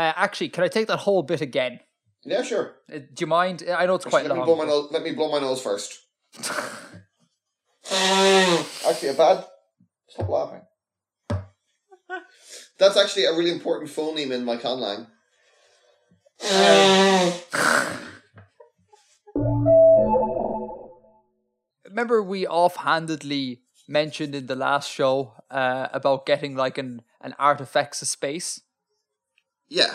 Actually, can I take that whole bit again? Yeah, sure. Do you mind? I know it's quite long. Let me blow my nose first. Actually, a bad... Stop laughing. That's actually a really important phoneme in my conlang. Remember we offhandedly mentioned in the last show about getting like an artifacts of space? Yeah.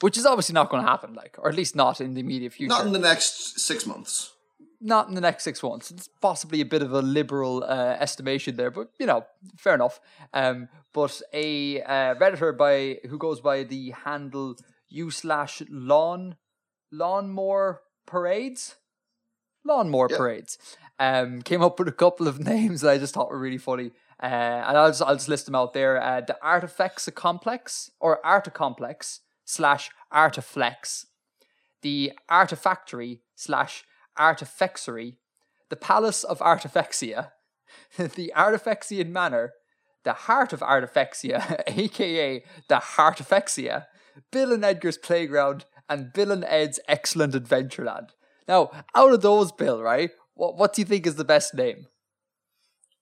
Which is obviously not going to happen, like, or at least not in the immediate future. Not in the next 6 months. Not in the next 6 months. It's possibly a bit of a liberal estimation there, but, you know, fair enough. But a Redditor who goes by the handle /lawnmower parades? Lawnmower parades. Came up with a couple of names that I just thought were really funny. And I'll just list them out there. The Artifexa Complex, or Articomplex /Artiflex. The Artifactory /Artifexery. The Palace of Artifexia. The Artifexian Manor. The Heart of Artifexia, a.k.a. the Heartifexia. Bill and Edgar's Playground. And Bill and Ed's Excellent Adventureland. Now, out of those, Bill, right? What do you think is the best name?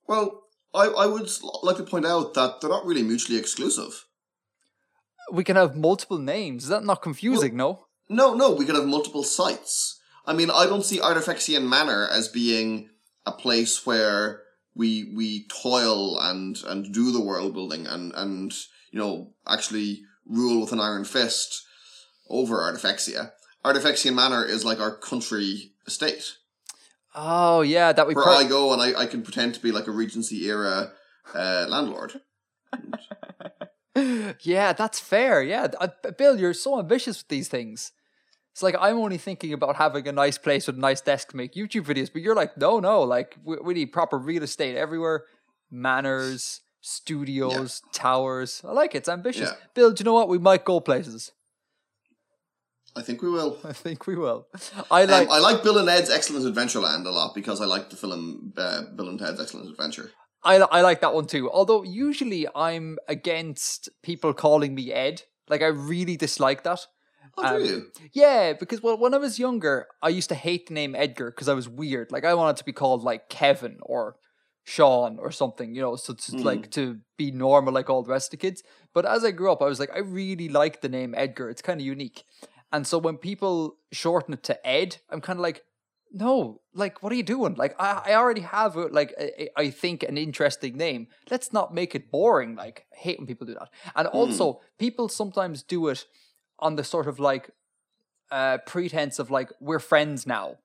Well, I would like to point out that they're not really mutually exclusive. We can have multiple names. Is that not confusing, no? No, we can have multiple sites. I mean, I don't see Artifexian Manor as being a place where we toil and do the world building and you know, actually rule with an iron fist over Artifexia. Artifexian Manor is like our country estate. Oh, yeah. That we I go and I can pretend to be like a Regency-era landlord. Yeah, that's fair. Yeah, Bill, you're so ambitious with these things. It's like, I'm only thinking about having a nice place with a nice desk to make YouTube videos, but you're like, no, like, we need proper real estate everywhere. Manors, studios, towers. I like it. It's ambitious. Yeah. Bill, do you know what? We might go places. I think we will. I like Bill and Ed's Excellent Adventureland a lot because I like the film Bill and Ted's Excellent Adventure. I like that one too. Although usually I'm against people calling me Ed. Like, I really dislike that. Oh, do you? Yeah, because when I was younger, I used to hate the name Edgar because I was weird. Like, I wanted to be called like Kevin or Sean or something, you know, so it's like to be normal like all the rest of the kids. But as I grew up, I was like, I really like the name Edgar. It's kind of unique. And so when people shorten it to Ed, I'm kind of like, no, like, what are you doing? Like, I already have, like, I think an interesting name. Let's not make it boring. Like, I hate when people do that. And also, people sometimes do it on the sort of, like, pretense of, like, we're friends now.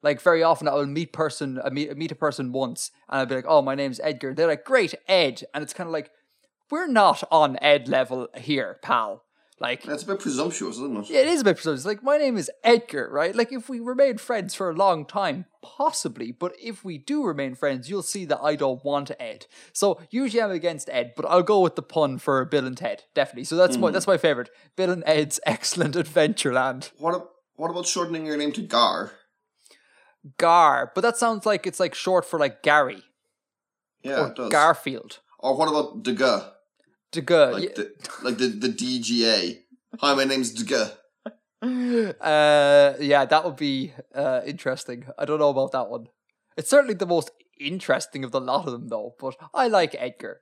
Like, very often I will meet a person once, and I'll be like, oh, my name's Edgar. They're like, great, Ed. And it's kind of like, we're not on Ed level here, pal. Like, that's a bit presumptuous, isn't it? Yeah, it is a bit presumptuous. Like, my name is Edgar, right? Like, if we remain friends for a long time, possibly. But if we do remain friends, you'll see that I don't want Ed. So usually I'm against Ed, but I'll go with the pun for Bill and Ted, definitely. So that's my favorite, Bill and Ed's Excellent Adventureland. What about shortening your name to Gar? Gar, but that sounds like it's like short for like Gary. Yeah, or it does. Garfield. Or what about Degas? Degas. Like, the DGA. Hi, my name's Degas. Yeah, that would be interesting. I don't know about that one. It's certainly the most interesting of the lot of them, though. But I like Edgar.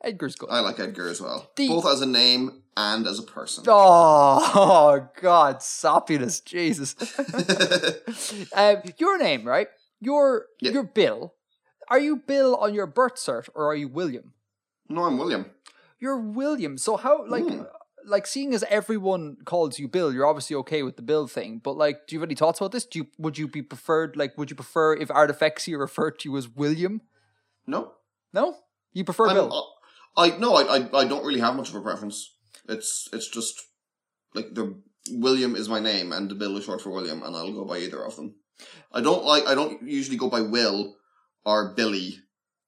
Edgar's good. I like Edgar as well. Both as a name and as a person. Oh, God. Soppiness. Jesus. Your name, right? You're Bill. Are you Bill on your birth cert or are you William? No, I'm William. You're William, so how, like seeing as everyone calls you Bill, you're obviously okay with the Bill thing, but, like, do you have any thoughts about this? Would you prefer if Artifexia referred to you as William? No. No? You prefer Bill? I don't really have much of a preference. It's just, like, the William is my name, and the Bill is short for William, and I'll go by either of them. I don't usually go by Will or Billy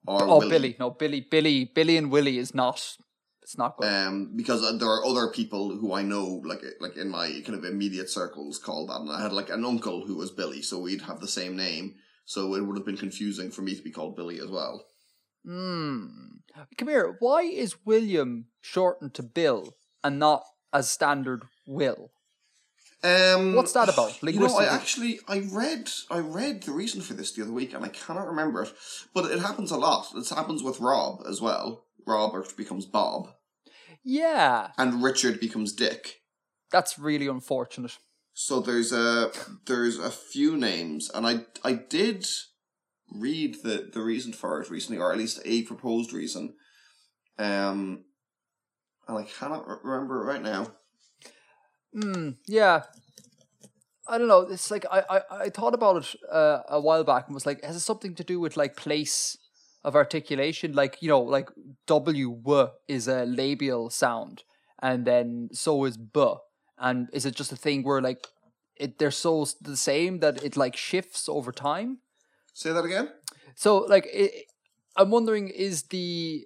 or Willie. Billy. No, Billy and Willie is not... It's not good. Because there are other people who I know, like in my kind of immediate circles, called that. And I had, like, an uncle who was Billy, so we'd have the same name. So it would have been confusing for me to be called Billy as well. Come here. Why is William shortened to Bill and not as standard will. What's that about? You know, I read the reason for this the other week, and I cannot remember it, but it happens a lot. It happens with Rob as well. Robert becomes Bob. Yeah. And Richard becomes Dick. That's really unfortunate. So there's a few names, and I did read the reason for it recently, or at least a proposed reason. And I cannot remember it right now. Yeah. I don't know. It's like, I thought about it a while back and was like, has it something to do with like place of articulation? Like, you know, like W is a labial sound, and then so is B. And is it just a thing where like they're so the same that it like shifts over time? Say that again? So like, I'm wondering, is the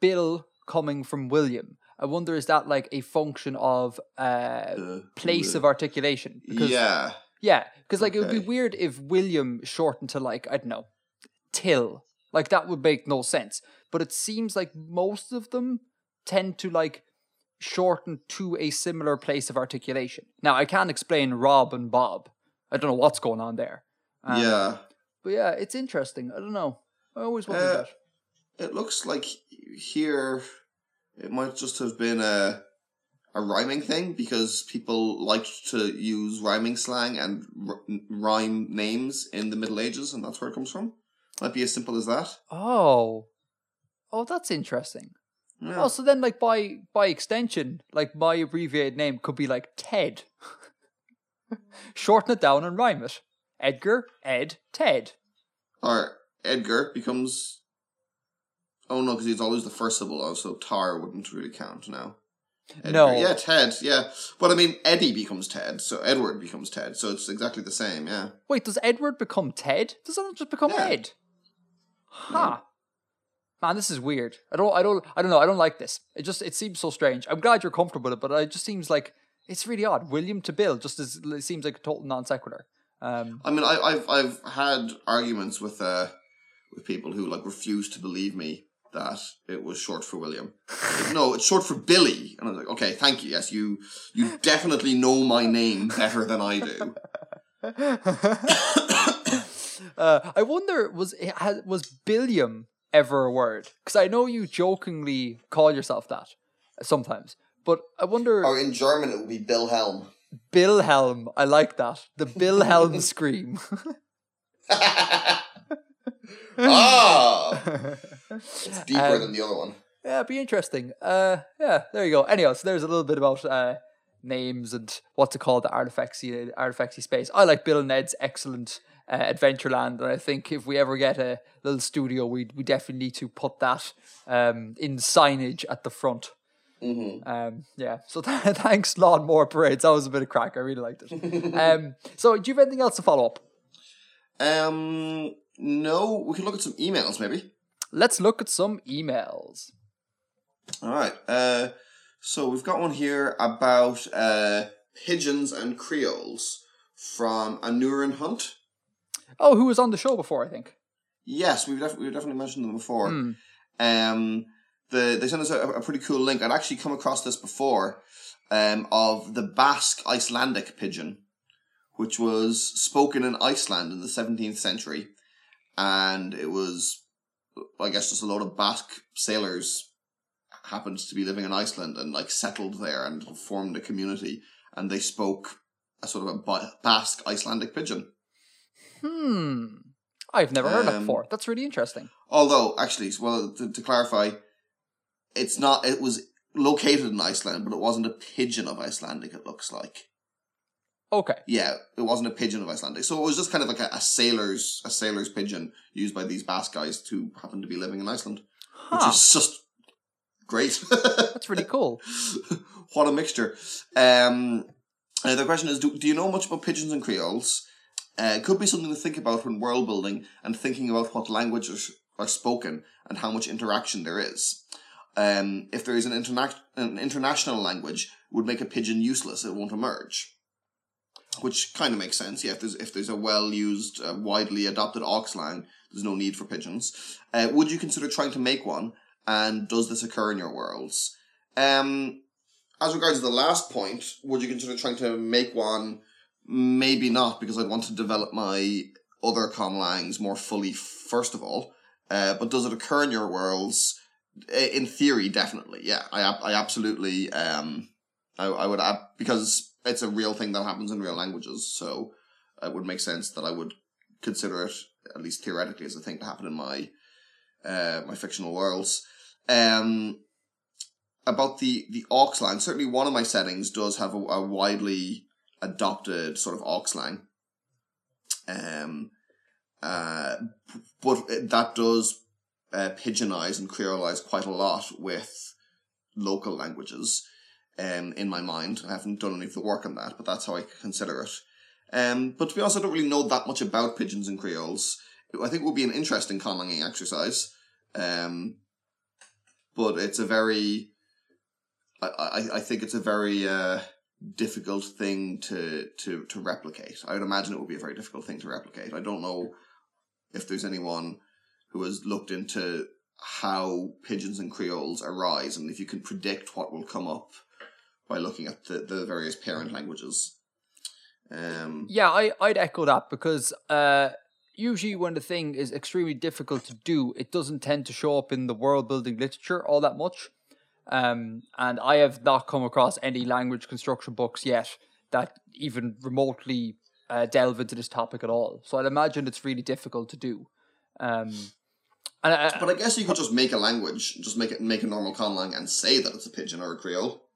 Bill coming from William? I wonder, is that like a function of place of articulation? Because, yeah, because like it would be weird if William shortened to like, I don't know, Till. Like that would make no sense. But it seems like most of them tend to like shorten to a similar place of articulation. Now, I can't explain Rob and Bob. I don't know what's going on there. But yeah, it's interesting. I don't know. I always wondered that. It looks like here it might just have been a rhyming thing, because people liked to use rhyming slang and rhyme names in the Middle Ages, and that's where it comes from. Might be as simple as that. Oh, that's interesting. Yeah. Oh, so then, like by extension, like my abbreviated name could be like Ted. Shorten it down and rhyme it. Edgar, Ed, Ted. Or Edgar becomes. Oh, no, because he's always the first syllable, so Tar wouldn't really count now. Edgar. No. Yeah, Ted, yeah. But, I mean, Eddie becomes Ted, so Edward becomes Ted, so it's exactly the same, yeah. Wait, does Edward become Ted? Does that not just become Ed? Huh. Yeah. Man, this is weird. I don't know, I don't like this. It seems so strange. I'm glad you're comfortable with it, but it just seems like, it's really odd. William to Bill it seems like a total non sequitur. I mean, I've had arguments with people who, like, refuse to believe me that it was short for William. Like, no, it's short for Billy. And I was like, okay, thank you. Yes, you definitely know my name better than I do. I wonder, was Billiam ever a word? Because I know you jokingly call yourself that sometimes, but I wonder. Or in German, it would be Wilhelm. Wilhelm, I like that. The Wilhelm scream. Ah, it's deeper than the other one. Yeah, it'd be interesting. Yeah, there you go. Anyhow, so there's a little bit about names and what to call the Artifexy space. I like Bill and Ned's excellent Adventureland, and I think if we ever get a little studio, we definitely need to put that in signage at the front. Mm-hmm. Yeah. So thanks, Lawnmower Parades. That was a bit of crack. I really liked it. So do you have anything else to follow up? No, we can look at some emails, maybe. Let's look at some emails. All right. So we've got one here about pigeons and creoles from Anurin Hunt. Oh, who was on the show before, I think. Yes, we've definitely mentioned them before. Mm. They sent us a pretty cool link. I'd actually come across this before, of the Basque-Icelandic pidgin, which was spoken in Iceland in the 17th century. And it was, I guess, just a lot of Basque sailors happened to be living in Iceland and, like, settled there and formed a community. And they spoke a sort of a Basque-Icelandic pidgin. I've never heard that before. That's really interesting. Although, actually, well, to clarify, it was located in Iceland, but it wasn't a pidgin of Icelandic, it looks like. Okay. Yeah, it wasn't a pidgin of Icelandic. So it was just kind of like a sailor's pidgin used by these Basque guys who happened to be living in Iceland. Huh. Which is just great. That's really cool. What a mixture. The question is, do you know much about pigeons and creoles? It could be something to think about when world building and thinking about what languages are spoken and how much interaction there is. If there is an international language, it would make a pidgin useless. It won't emerge. Which kind of makes sense, yeah. If there's a well-used, widely adopted AUX slang, there's no need for pigeons. Would you consider trying to make one? And does this occur in your worlds? As regards to the last point, would you consider trying to make one? Maybe not, because I'd want to develop my other comlangs more fully first of all. But does it occur in your worlds? In theory, definitely. Yeah, I absolutely... I would... because it's a real thing that happens in real languages, so it would make sense that I would consider it, at least theoretically, as a thing to happen in my my fictional worlds. About the aux slang, certainly one of my settings does have a widely adopted sort of aux slang. But that does pidginize and creolize quite a lot with local languages, in my mind. I haven't done any of the work on that, but that's how I consider it. But to be honest, I don't really know that much about pidgins and creoles. I think it would be an interesting conlanging exercise, but it's a very... I think it's a very difficult thing to replicate. I would imagine it would be a very difficult thing to replicate. I don't know if there's anyone who has looked into how pidgins and creoles arise, and if you can predict what will come up by looking at the various parent languages. Yeah, I'd echo that, because usually when the thing is extremely difficult to do, it doesn't tend to show up in the world-building literature all that much. And I have not come across any language construction books yet that even remotely delve into this topic at all. So I'd imagine it's really difficult to do. But I guess you could just make a language, just make a normal conlang and say that it's a pidgin or a creole.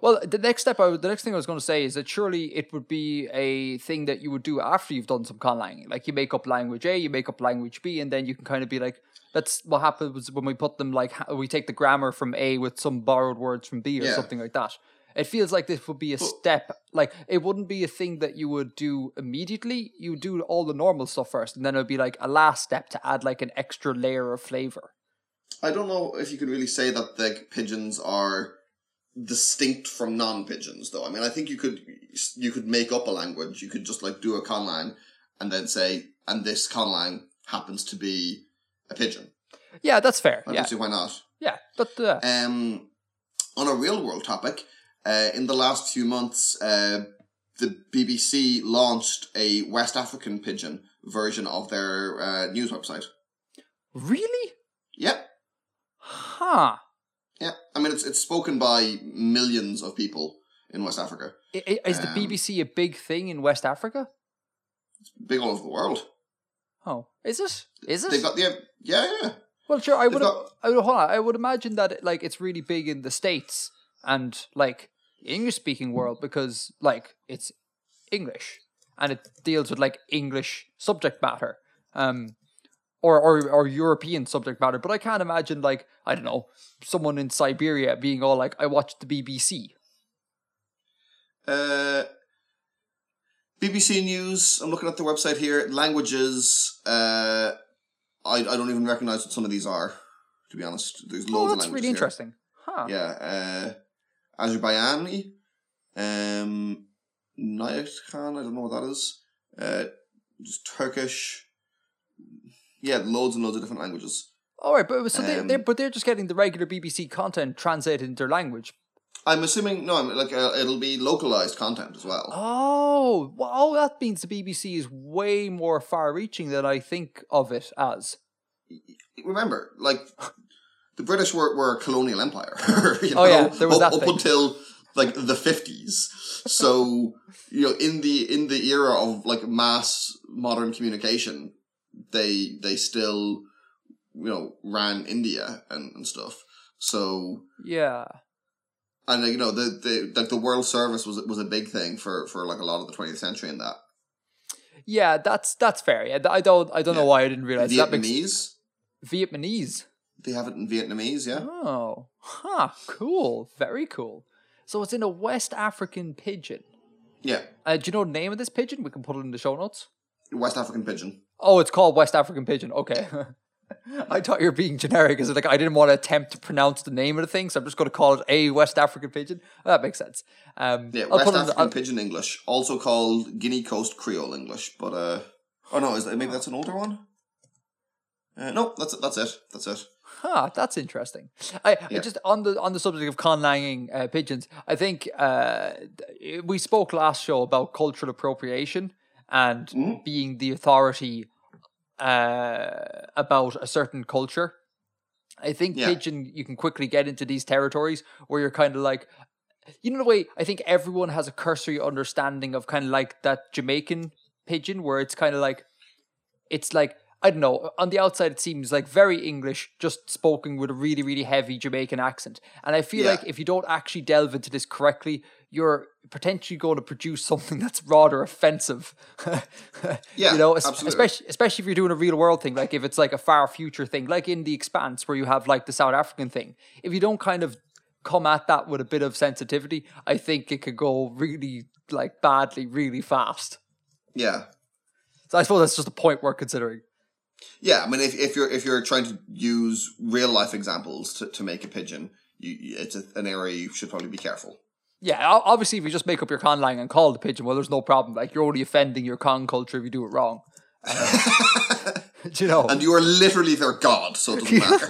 Well, the next thing I was going to say is that surely it would be a thing that you would do after you've done some conlang. Like, you make up language A, you make up language B, and then you can kind of be like, that's what happens when we put them, like, we take the grammar from A with some borrowed words from B or something like that. It feels like this would be a step. Like, it wouldn't be a thing that you would do immediately. You would do all the normal stuff first, and then it would be like a last step to add like an extra layer of flavor. I don't know if you could really say that the pidgins are distinct from non-pidgins, though. I mean, I think you could make up a language. You could just like do a conlang and then say, and this conlang happens to be a pidgin. Yeah, that's fair. I don't see why not. Yeah, but on a real world topic, in the last few months, the BBC launched a West African pidgin version of their news website. Really? Yeah. Huh. Yeah, I mean, it's spoken by millions of people in West Africa. Is the BBC a big thing in West Africa? It's big all over the world. Oh, is it? Is it? They've got yeah. Well, sure. I would imagine that like it's really big in the States and like English-speaking world, because like it's English and it deals with like English subject matter, or European subject matter. But I can't imagine like, I don't know, someone in Siberia being all like, I watched the BBC. BBC News, I'm looking at the website here. Languages, I don't even recognise what some of these are, to be honest. There's loads of languages. Oh, that's really interesting. Huh. Yeah. Azerbaijani. Nayakhan, I don't know what that is. Turkish. Yeah, loads and loads of different languages. All right, but so they're just getting the regular BBC content translated into their language. I'm assuming it'll be localized content as well. Oh, well, that means the BBC is way more far-reaching than I think of it as. Remember, like the British were a colonial empire. There was that up until like the 50s. So in the era of like mass modern communication, They still, ran India and stuff. So yeah, and the World Service was a big thing for like a lot of the 20th century in that. Yeah, that's fair. Yeah, I don't know why I didn't realize that. Vietnamese. They have it in Vietnamese. Yeah. Oh, cool. Very cool. So it's in a West African pidgin. Yeah. Do you know the name of this pidgin? We can put it in the show notes. West African pidgin. Oh, it's called West African pidgin. Okay. I thought you were being generic. Is it like I didn't want to attempt to pronounce the name of the thing, so I'm just going to call it a West African pidgin? That makes sense. West African pidgin English, also called Guinea Coast Creole English. But maybe that's an older one. No, that's it. huh, that's interesting. I just on the subject of conlanging pigeons, I think we spoke last show about cultural appropriation and being the authority about a certain culture. I think pigeon, you can quickly get into these territories where you're kind of like, you know, the way I think everyone has a cursory understanding of kind of like that Jamaican pidgin, where it's kind of like, it's like, I don't know, on the outside it seems like very English, just spoken with a really, really heavy Jamaican accent. And I feel like if you don't actually delve into this correctly, you're potentially going to produce something that's rather offensive. You know, especially if you're doing a real world thing, like if it's like a far future thing, like in The Expanse where you have like the South African thing. If you don't kind of come at that with a bit of sensitivity, I think it could go really like badly, really fast. Yeah. So I suppose that's just a point we're considering. Yeah, I mean, if you're trying to use real life examples to make a pigeon, it's an area you should probably be careful. Yeah, obviously, if you just make up your conlang and call the pigeon, well, there's no problem. Like, you're only offending your con culture if you do it wrong. Do you know? And you are literally their god, so it doesn't matter.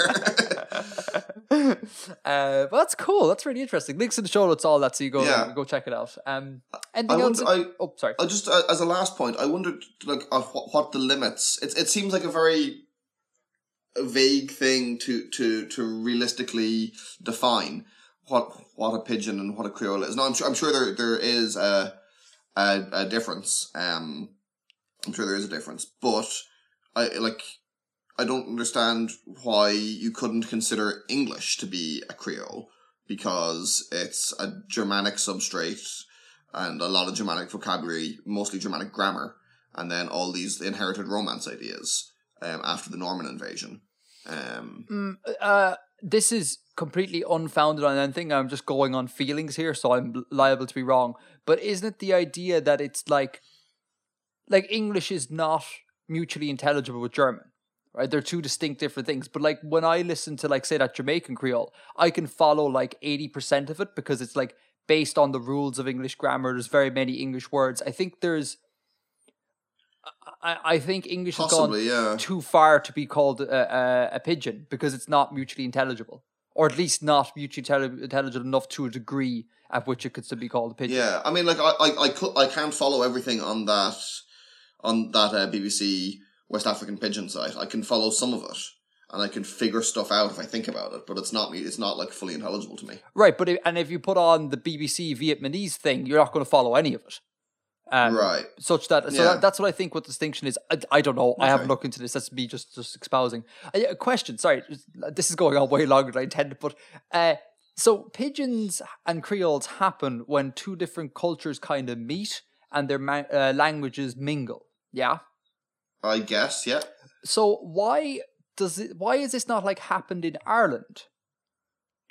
But that's cool. That's really interesting. Links in the show notes, all that, so you go check it out. Anything else? Sorry. I just as a last point, I wondered like what the limits. It seems like a very vague thing to realistically define what a pigeon and what a Creole is. Now, I'm sure there is a difference. I'm sure there is a difference, but I don't understand why you couldn't consider English to be a Creole, because it's a Germanic substrate and a lot of Germanic vocabulary, mostly Germanic grammar, and then all these inherited Romance ideas after the Norman invasion. This is completely unfounded on anything. I'm just going on feelings here, so I'm liable to be wrong. But isn't it the idea that it's like English is not mutually intelligible with German, right? They're two distinct different things. But like when I listen to like say that Jamaican Creole, I can follow like 80% of it because it's like based on the rules of English grammar. There's very many English words. I think there's, I think English has gone too far to be called a pidgin because it's not mutually intelligible, or at least not mutually intelligible enough to a degree at which it could still be called a pidgin. Yeah, I mean, like I can't follow everything on that. On that BBC West African pidgin site, I can follow some of it, and I can figure stuff out if I think about it. But it's not like fully intelligible to me. Right, but if you put on the BBC Vietnamese thing, you're not going to follow any of it. Right. That's what I think. What distinction is? I don't know. Okay. I haven't looked into this. That's me just espousing. A question. Sorry, this is going on way longer than I intended. But so pigeons and Creoles happen when two different cultures kind of meet and their languages mingle. Yeah, I guess. Yeah. So why is this not like happened in Ireland?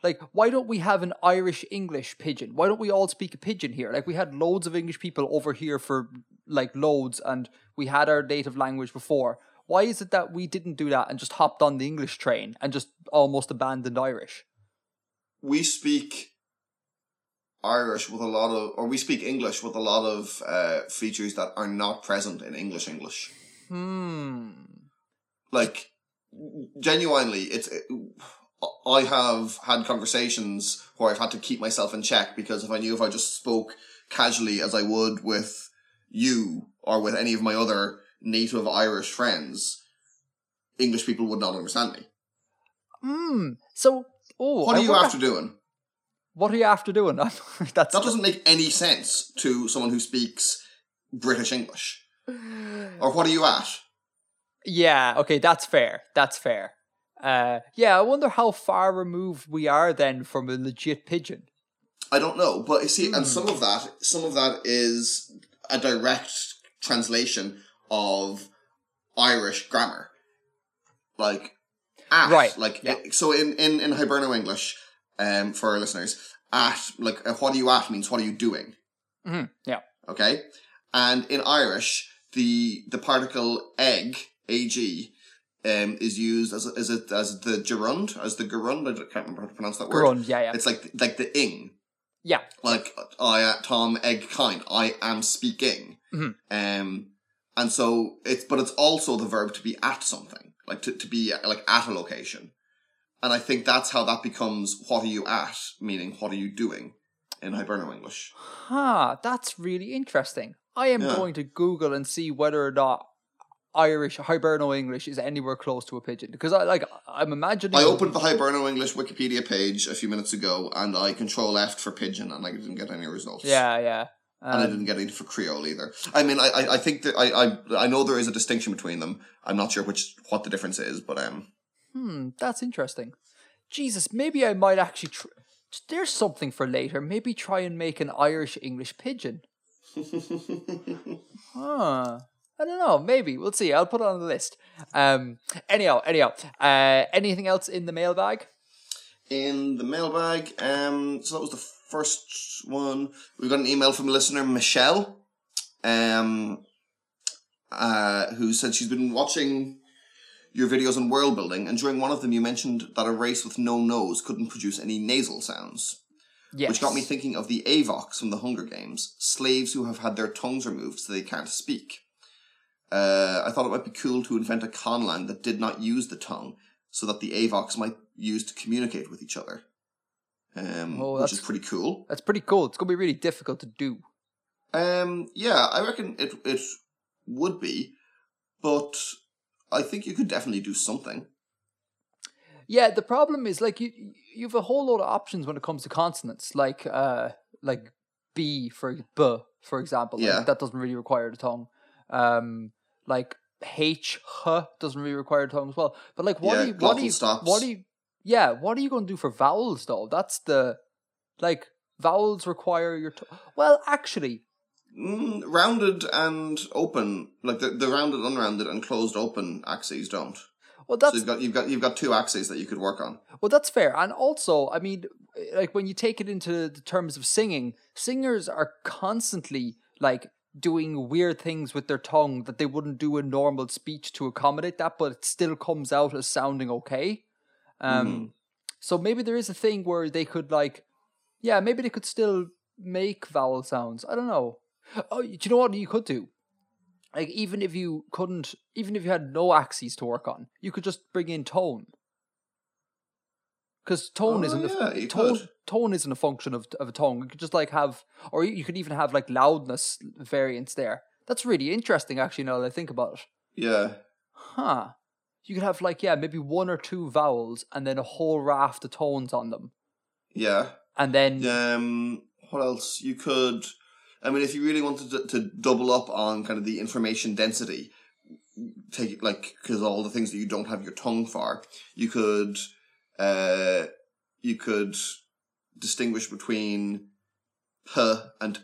Like, why don't we have an Irish English pidgin? Why don't we all speak a pidgin here? Like, we had loads of English people over here for like loads, and we had our native language before. Why is it that we didn't do that and just hopped on the English train and just almost abandoned Irish? We speak Irish with a lot of, or we speak English with a lot of features that are not present in English. Like, genuinely, I have had conversations where I've had to keep myself in check, because if I just spoke casually as I would with you or with any of my other native Irish friends, English people would not understand me. What are you after doing? That doesn't make any sense to someone who speaks British English. Or what are you at? Yeah, okay, that's fair. I wonder how far removed we are then from a legit pidgin. I don't know, but you see, and some of that is a direct translation of Irish grammar. Like, at. Right. Like, so in Hiberno-English, for our listeners, at, like, what are you at means what are you doing? Mm-hmm. Yeah. Okay? And in Irish, the particle egg, A-G, is used as the gerund, I can't remember how to pronounce that word. Gerund, yeah. It's like the ing. Yeah. Like, I, Tom, egg, kind. I am speaking. Mm-hmm. And so, but it's also the verb to be at something. Like, to be, like, at a location. And I think that's how that becomes, what are you at? Meaning, what are you doing in Hiberno-English? Ha, that's really interesting. I am going to Google and see whether or not Irish Hiberno-English is anywhere close to a pidgin. Because I'm imagining... I opened the Hiberno-English Wikipedia page a few minutes ago and I Control-F for pidgin and I didn't get any results. Yeah, yeah. And I didn't get any for Creole either. I mean, I think that I know there is a distinction between them. I'm not sure what the difference is, but... that's interesting. Jesus, maybe I might actually... There's something for later. Maybe try and make an Irish-English pidgin. I don't know. Maybe. We'll see. I'll put it on the list. Anyhow, anything else in the mailbag? In the mailbag, so that was the first one. We got an email from a listener, Michelle, who said she's been watching your videos on world building, and during one of them you mentioned that a race with no nose couldn't produce any nasal sounds. Yes. Which got me thinking of the AVOX from the Hunger Games, slaves who have had their tongues removed so they can't speak. I thought it might be cool to invent a conlang that did not use the tongue, so that the AVOX might use to communicate with each other. Which is pretty cool. That's pretty cool. It's going to be really difficult to do. Yeah, I reckon it would be, but I think you could definitely do something. Yeah, the problem is, like, you have a whole lot of options when it comes to consonants, like B for B, for example. Yeah. Like, that doesn't really require the tongue. Like H, H doesn't really require the tongue as well. But like, what are you going to do for vowels though? That's the, like, vowels require your tongue. Well, actually. Rounded and open, like the rounded, unrounded, and closed open axes don't. Well, that's, so you've got two axes that you could work on. Well, that's fair, and also, I mean, like when you take it into the terms of singing, singers are constantly like doing weird things with their tongue that they wouldn't do in normal speech to accommodate that, but it still comes out as sounding okay. So maybe there is a thing where they could maybe they could still make vowel sounds. I don't know. Oh, do you know what you could do? Like, even if you had no axes to work on, you could just bring in tone. Because tone isn't a function of a tongue. You could just you could even have like loudness variants there. That's really interesting, actually. Now that I think about it. Yeah. Huh. You could have maybe one or two vowels and then a whole raft of tones on them. Yeah. And then what else you could? I mean, if you really wanted to double up on kind of the information density, because all the things that you don't have your tongue for, you could distinguish between p and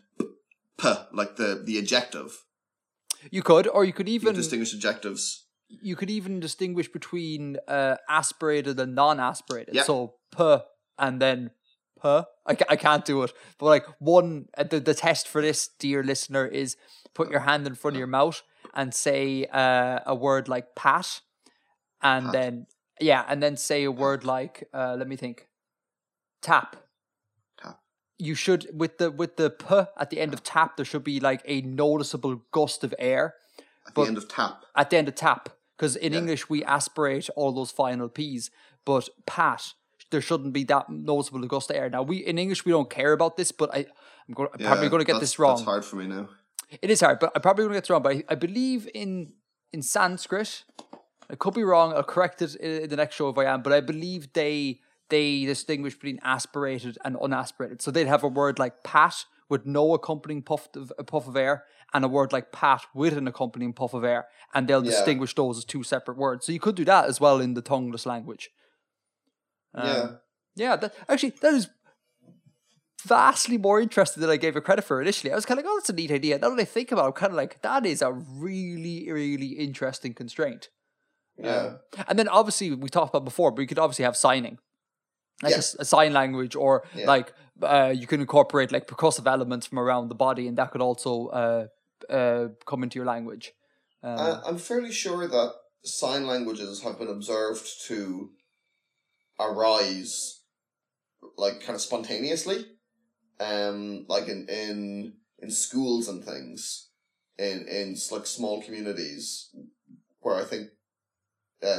p, like the ejective. You could distinguish ejectives. You could even distinguish between aspirated and non-aspirated. Yeah. So p and then. Huh? I can't do it. But like the test for this, dear listener, is put your hand in front of your mouth and say a word like pat, and pat. then say a word like tap. Tap. You should with the p at the end of tap, there should be like a noticeable gust of air. At the end of tap. At the end of tap, because in English we aspirate all those final p's, but pat. There shouldn't be that noticeable gust of air. Now, in English we don't care about this, but I'm probably going to get this wrong. It's hard for me now. It is hard, but I'm probably going to get this wrong. But I believe in Sanskrit, I could be wrong. I'll correct it in the next show if I am. But I believe they distinguish between aspirated and unaspirated. So they'd have a word like pat with no accompanying puff of air, and a word like pat with an accompanying puff of air, and they'll distinguish those as two separate words. So you could do that as well in the tongueless language. That is vastly more interesting than I gave it credit for initially. I was kind of like, oh, that's a neat idea. Now that I think about it, I'm kind of like, that is a really, really interesting constraint. Yeah. And then obviously we talked about before, but you could obviously have signing. A sign language, or you can incorporate like percussive elements from around the body, and that could also come into your language. I'm fairly sure that sign languages have been observed to arise like kind of spontaneously, like in schools and things, in like small communities where I think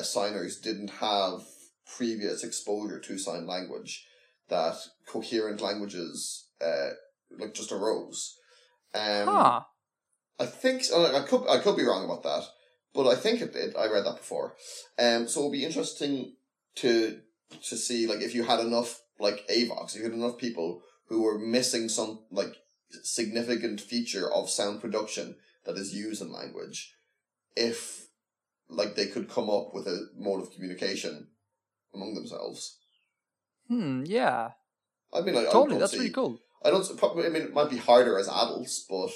signers didn't have previous exposure to sign language that coherent languages like just arose. I think I could be wrong about that, but I think it did. I read that before. So it'll be interesting to see like if you had enough like AVOX, if you had enough people who were missing some like significant feature of sound production that is used in language, if like they could come up with a mode of communication among themselves. Yeah. I mean, like, totally. That's pretty cool. I don't. Probably, I mean, it might be harder as adults, but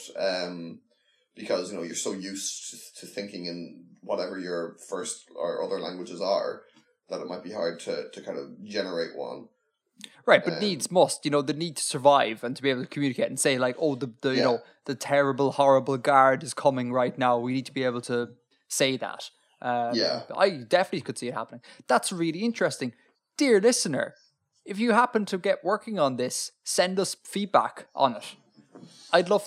because you know you're so used to thinking in whatever your first or other languages are, that it might be hard to kind of generate one. Right, but needs must. You know, the need to survive and to be able to communicate and say like, oh, you know, the terrible, horrible guard is coming right now. We need to be able to say that. Yeah, I definitely could see it happening. That's really interesting, dear listener. If you happen to get working on this, send us feedback on it. I'd love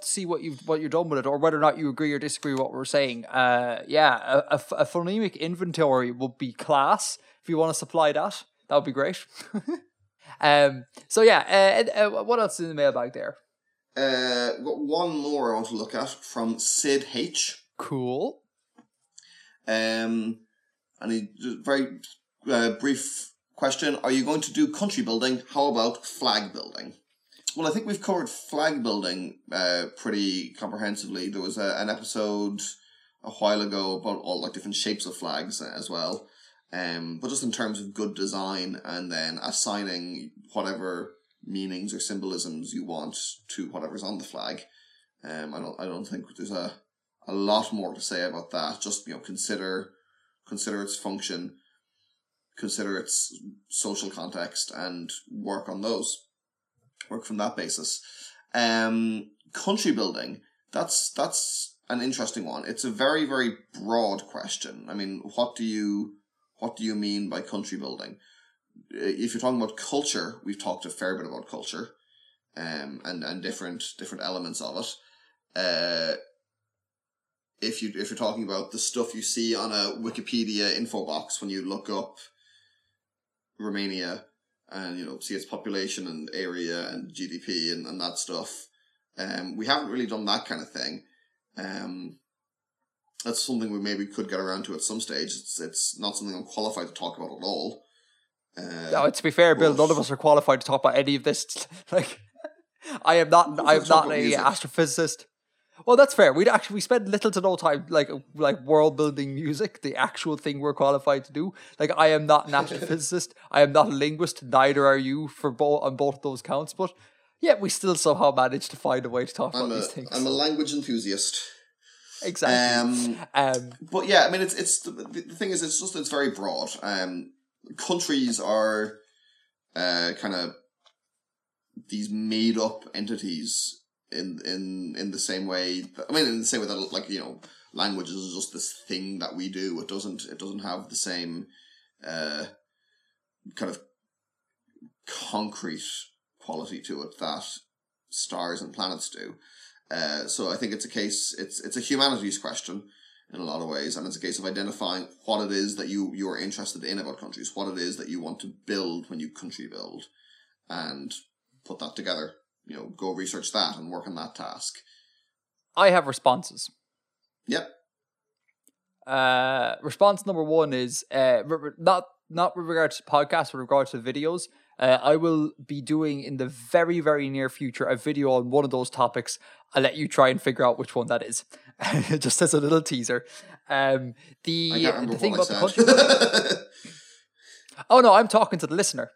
to see what you've done with it, or whether or not you agree or disagree with what we're saying. Yeah, a phonemic inventory would be class. If you want to supply that, that would be great. So yeah, what else is in the mailbag there? Got one more I want to look at from Sid H. Cool. And he just very brief. Question, are you going to do country building? How about flag building? Well, I think we've covered flag building pretty comprehensively. There was an episode a while ago about all like different shapes of flags as well. But just in terms of good design and then assigning whatever meanings or symbolisms you want to whatever's on the flag. I don't think there's a lot more to say about that. Just, you know, consider its function, consider its social context, and work on those. Work from that basis. Country building, that's an interesting one. It's a very, very broad question. I mean, what do you mean by country building? If you're talking about culture, we've talked a fair bit about culture, and different elements of it. If you're talking about the stuff you see on a Wikipedia info box when you look up Romania and, you know, see its population and area and GDP and that stuff. We haven't really done that kind of thing. That's something we maybe could get around to at some stage. It's not something I'm qualified to talk about at all. No, to be fair, Bill, none of us are qualified to talk about any of this. Like, I am not an astrophysicist. Well, that's fair. We spend little to no time like world building music, the actual thing we're qualified to do. Like, I am not an astrophysicist. I am not a linguist. Neither are you on both those counts. But yet we still somehow manage to find a way to talk about these things. I'm a language enthusiast. Exactly. But yeah, I mean, it's the thing is, it's very broad. Countries are kind of these made up entities. In the same way that, I mean, in the same way that, like, you know, languages is just this thing that we do. It doesn't have the same kind of concrete quality to it that stars and planets do. So I think it's a case. It's a humanities question in a lot of ways, and it's a case of identifying what it is that you are interested in about countries, what it is that you want to build when you country build, and put that together. You know, go research that and work on that task. I have responses. Yep. Response number one is not with regards to podcasts, with regards to videos. I will be doing in the very, very near future a video on one of those topics. I'll let you try and figure out which one that is. Just as a little teaser. The thing about the country. Oh no, I'm talking to the listener.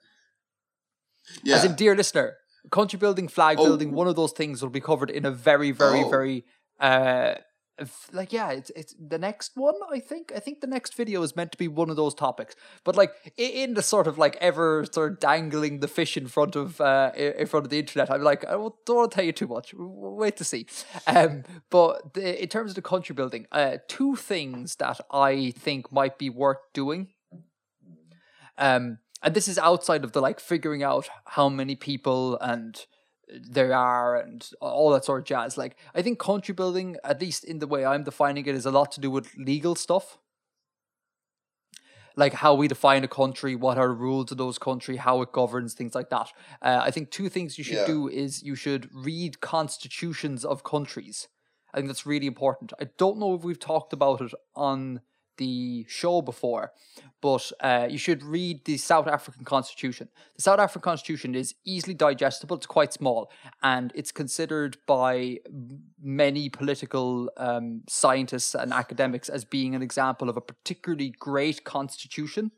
Yeah. As in, dear listener. Country building, flag building, one of those things will be covered in a very, very, very, like, yeah, it's the next one, I think. I think the next video is meant to be one of those topics. But, like, in the sort of, like, ever sort of dangling the fish in front of the internet, I'm like, I don't want to tell you too much. We'll wait to see. But in terms of the country building, two things that I think might be worth doing. And this is outside of the, like, figuring out how many people and there are and all that sort of jazz. Like, I think country building, at least in the way I'm defining it, is a lot to do with legal stuff. like how we define a country, what are the rules of those country, how it governs, things like that. I think two things you should do is you should read constitutions of countries. I think that's really important. I don't know if we've talked about it on the show before, but you should read the South African Constitution. The South African Constitution is easily digestible. It's quite small, and it's considered by many political scientists and academics as being an example of a particularly great constitution.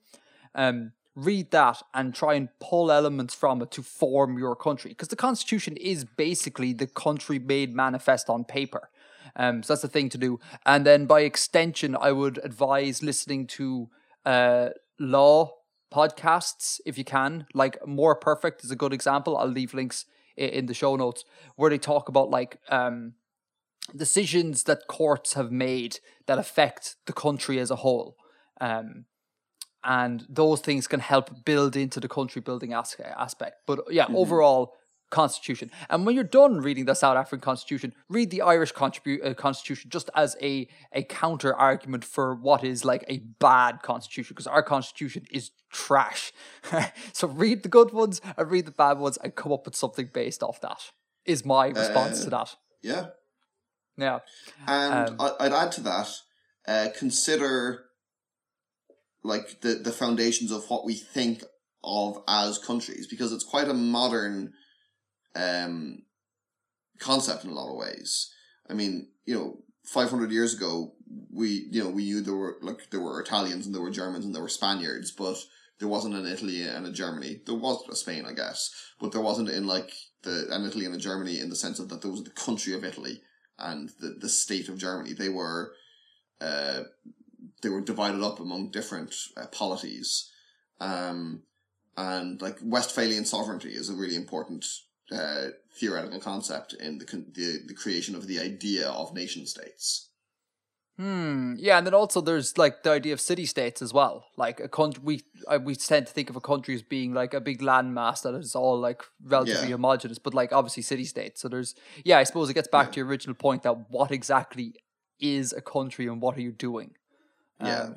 Read that and try and pull elements from it to form your country, because the constitution is basically the country made manifest on paper. So that's the thing to do. And then by extension, I would advise listening to law podcasts if you can. Like More Perfect is a good example. I'll leave links in the show notes where they talk about like decisions that courts have made that affect the country as a whole. And those things can help build into the country building aspect. But yeah, overall... Constitution. And when you're done reading the South African Constitution, read the Irish Constitution just as a counter argument for what is like a bad constitution, because our constitution is trash. So read the good ones and read the bad ones and come up with something based off that, is my response to that. Yeah. Yeah. And I'd add to that, consider like the foundations of what we think of as countries, because it's quite a modern concept in a lot of ways. I mean, you know, 500 years ago, we knew there were Italians and there were Germans and there were Spaniards, but there wasn't an Italy and a Germany. There was a Spain, I guess, but there wasn't an Italy and a Germany in the sense of that there was the country of Italy and the state of Germany. They were divided up among different polities, and like Westphalian sovereignty is a really important theoretical concept in the creation of the idea of nation states. Yeah, and then also there's like the idea of city states as well. Like a country, we tend to think of a country as being like a big landmass that is all like relatively homogenous, but like obviously city states. So there's I suppose it gets back to your original point that what exactly is a country and what are you doing? What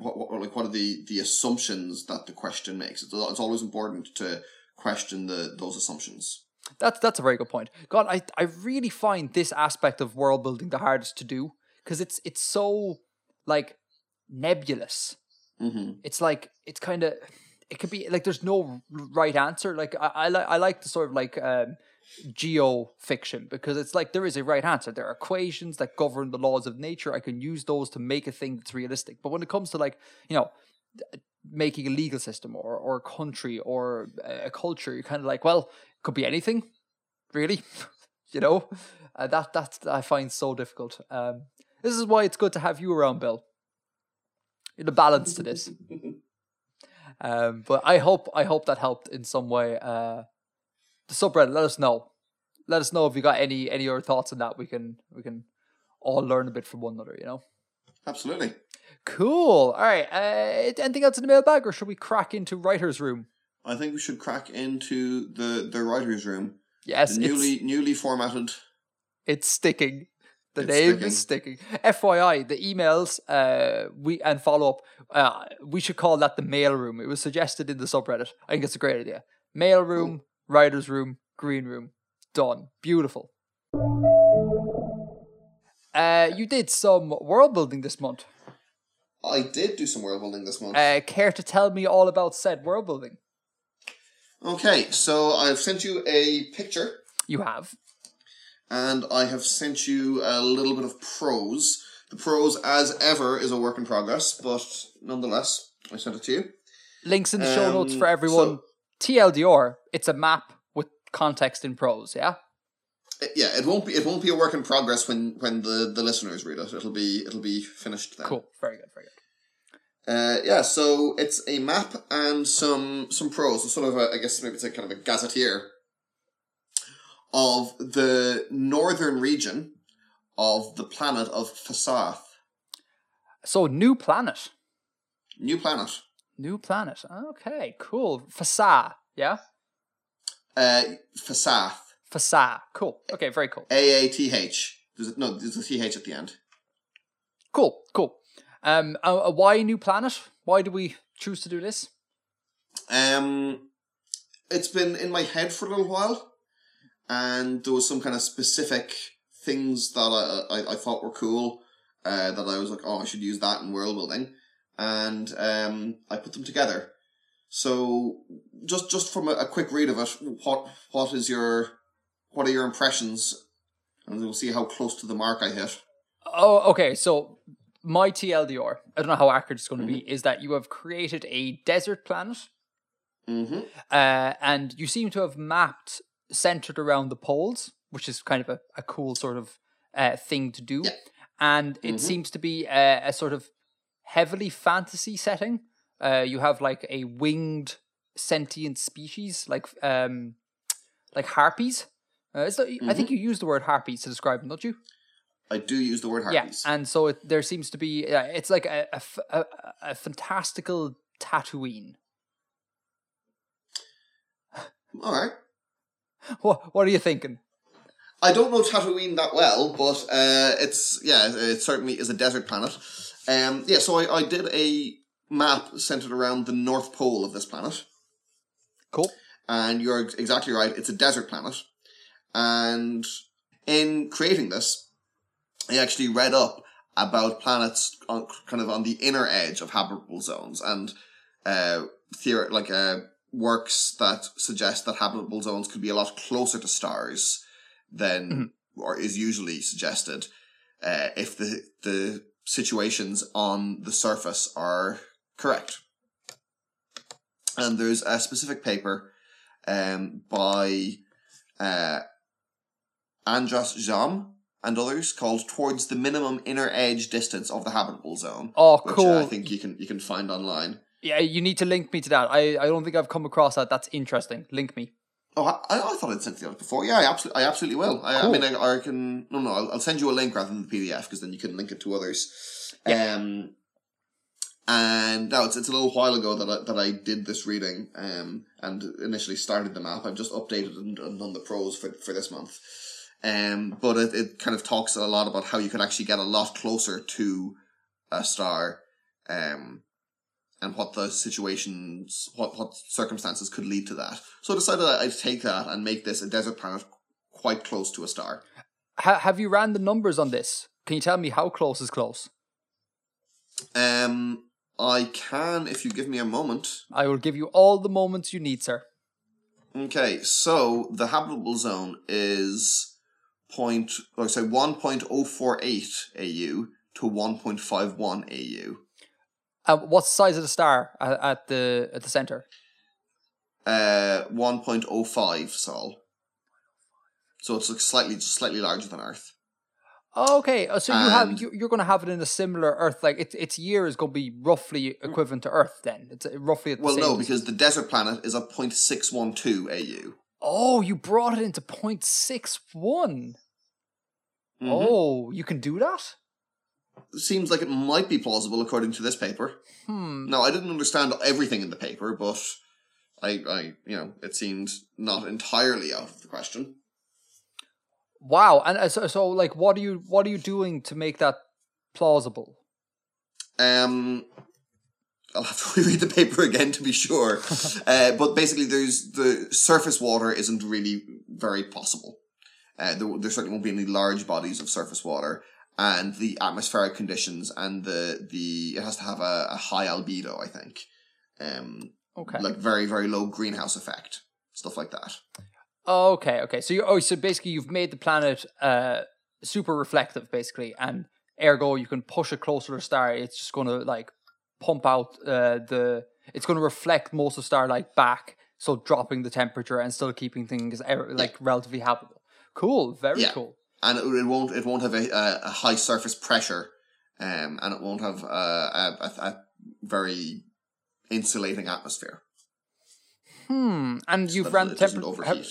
are the assumptions that the question makes? It's always important to question those assumptions. That's a very good point. God, I really find this aspect of world building the hardest to do, because it's so like nebulous. It's like it's kind of, it could be like there's no right answer. Like I like the sort of like geo fiction, because it's like there is a right answer. There are equations that govern the laws of nature. I can use those to make a thing that's realistic. But when it comes to like, you know, making a legal system or a country or a culture, you're kind of like, well, could be anything, really, you know? That I find so difficult. This is why it's good to have you around, Bill. You're the balance to this. But I hope that helped in some way. The subreddit, let us know. Let us know if you got any other thoughts on that. We can all learn a bit from one another, you know? Absolutely. Cool. All right. Anything else in the mailbag, or should we crack into Writer's Room? I think we should crack into the writer's room. Yes. The newly formatted. It's sticking. The name is sticking. FYI, the emails and follow-up, we should call that the mail room. It was suggested in the subreddit. I think it's a great idea. Mail room, writer's room, green room. Done. Beautiful. You did some world building this month. I did do some world building this month. Care to tell me all about said world building? Okay, so I've sent you a picture. You have. And I have sent you a little bit of prose. The prose, as ever, is a work in progress, but nonetheless, I sent it to you. Links in the show notes for everyone. So, TLDR, it's a map with context in prose, yeah? It won't be a work in progress when the listeners read it. It'll be finished then. Cool, very good, very good. So it's a map and some prose, so sort of a, I guess maybe it's a kind of a gazetteer of the northern region of the planet of Fasath. So new planet. Okay, cool. Fasath, yeah. Fasath. Cool. Okay, very cool. AATH. There's a TH at the end. Cool. Why new planet? Why do we choose to do this? It's been in my head for a little while, and there was some kind of specific things that I thought were cool, that I was like, oh, I should use that in world building, and I put them together. So just from a quick read of it, what are your impressions? And we'll see how close to the mark I hit. Oh, okay. So my TLDR, I don't know how accurate it's going to be, is that you have created a desert planet, and you seem to have mapped centered around the poles, which is kind of a cool sort of thing to do. Yeah. And it seems to be a sort of heavily fantasy setting. You have like a winged sentient species, like harpies. I think you use the word harpies to describe them, don't you? I do use the word harpies. Yeah, and so there seems to be... it's like a fantastical Tatooine. All right. What are you thinking? I don't know Tatooine that well, but it certainly is a desert planet. So I did a map centered around the North Pole of this planet. Cool. And you're exactly right. It's a desert planet. And in creating this, I actually read up about planets on the inner edge of habitable zones, and works that suggest that habitable zones could be a lot closer to stars than or is usually suggested, if the situations on the surface are correct. And there's a specific paper by Andras Jam and others called "Towards the Minimum Inner Edge Distance of the Habitable Zone." Oh, cool! Which I think you can find online. Yeah, you need to link me to that. I don't think I've come across that. That's interesting. Link me. Oh, I thought I'd sent you that before. Yeah, I absolutely will. Cool. I'll send you a link rather than the PDF, because then you can link it to others. Yeah. And now it's a little while ago that I did this reading, and initially started the map. I've just updated and done the pros for this month. But it kind of talks a lot about how you can actually get a lot closer to a star, and what the situations, what circumstances could lead to that. So I decided I'd take that and make this a desert planet quite close to a star. Have you ran the numbers on this? Can you tell me how close is close? I can, if you give me a moment. I will give you all the moments you need, sir. Okay, so the habitable zone is 1.048 AU to 1.51 AU. What's the size of the star at the center? 1.05 Sol. So it's like slightly larger than Earth. Okay, so you're going to have it in a similar Earth, like its year is going to be roughly equivalent to Earth. Then it's roughly at the same. Well, no, because the desert planet is a 0.612 AU. Oh, you brought it into 0.61. Oh, you can do that. Seems like it might be plausible according to this paper. Now, I didn't understand everything in the paper, but I it seemed not entirely out of the question. Wow, and so like, what are you doing to make that plausible? I'll have to read the paper again to be sure. But basically, there's the surface water isn't really very possible. There certainly won't be any large bodies of surface water. And the atmospheric conditions and it has to have a high albedo, I think. Like very, very low greenhouse effect, stuff like that. Okay. So so basically you've made the planet super reflective, basically, and ergo you can push it closer to a star. It's just going to like pump out it's going to reflect most of starlight back, so dropping the temperature and still keeping things relatively habitable. Cool, very cool. And it won't have a high surface pressure, and it won't have a very insulating atmosphere. And you've ran temperature.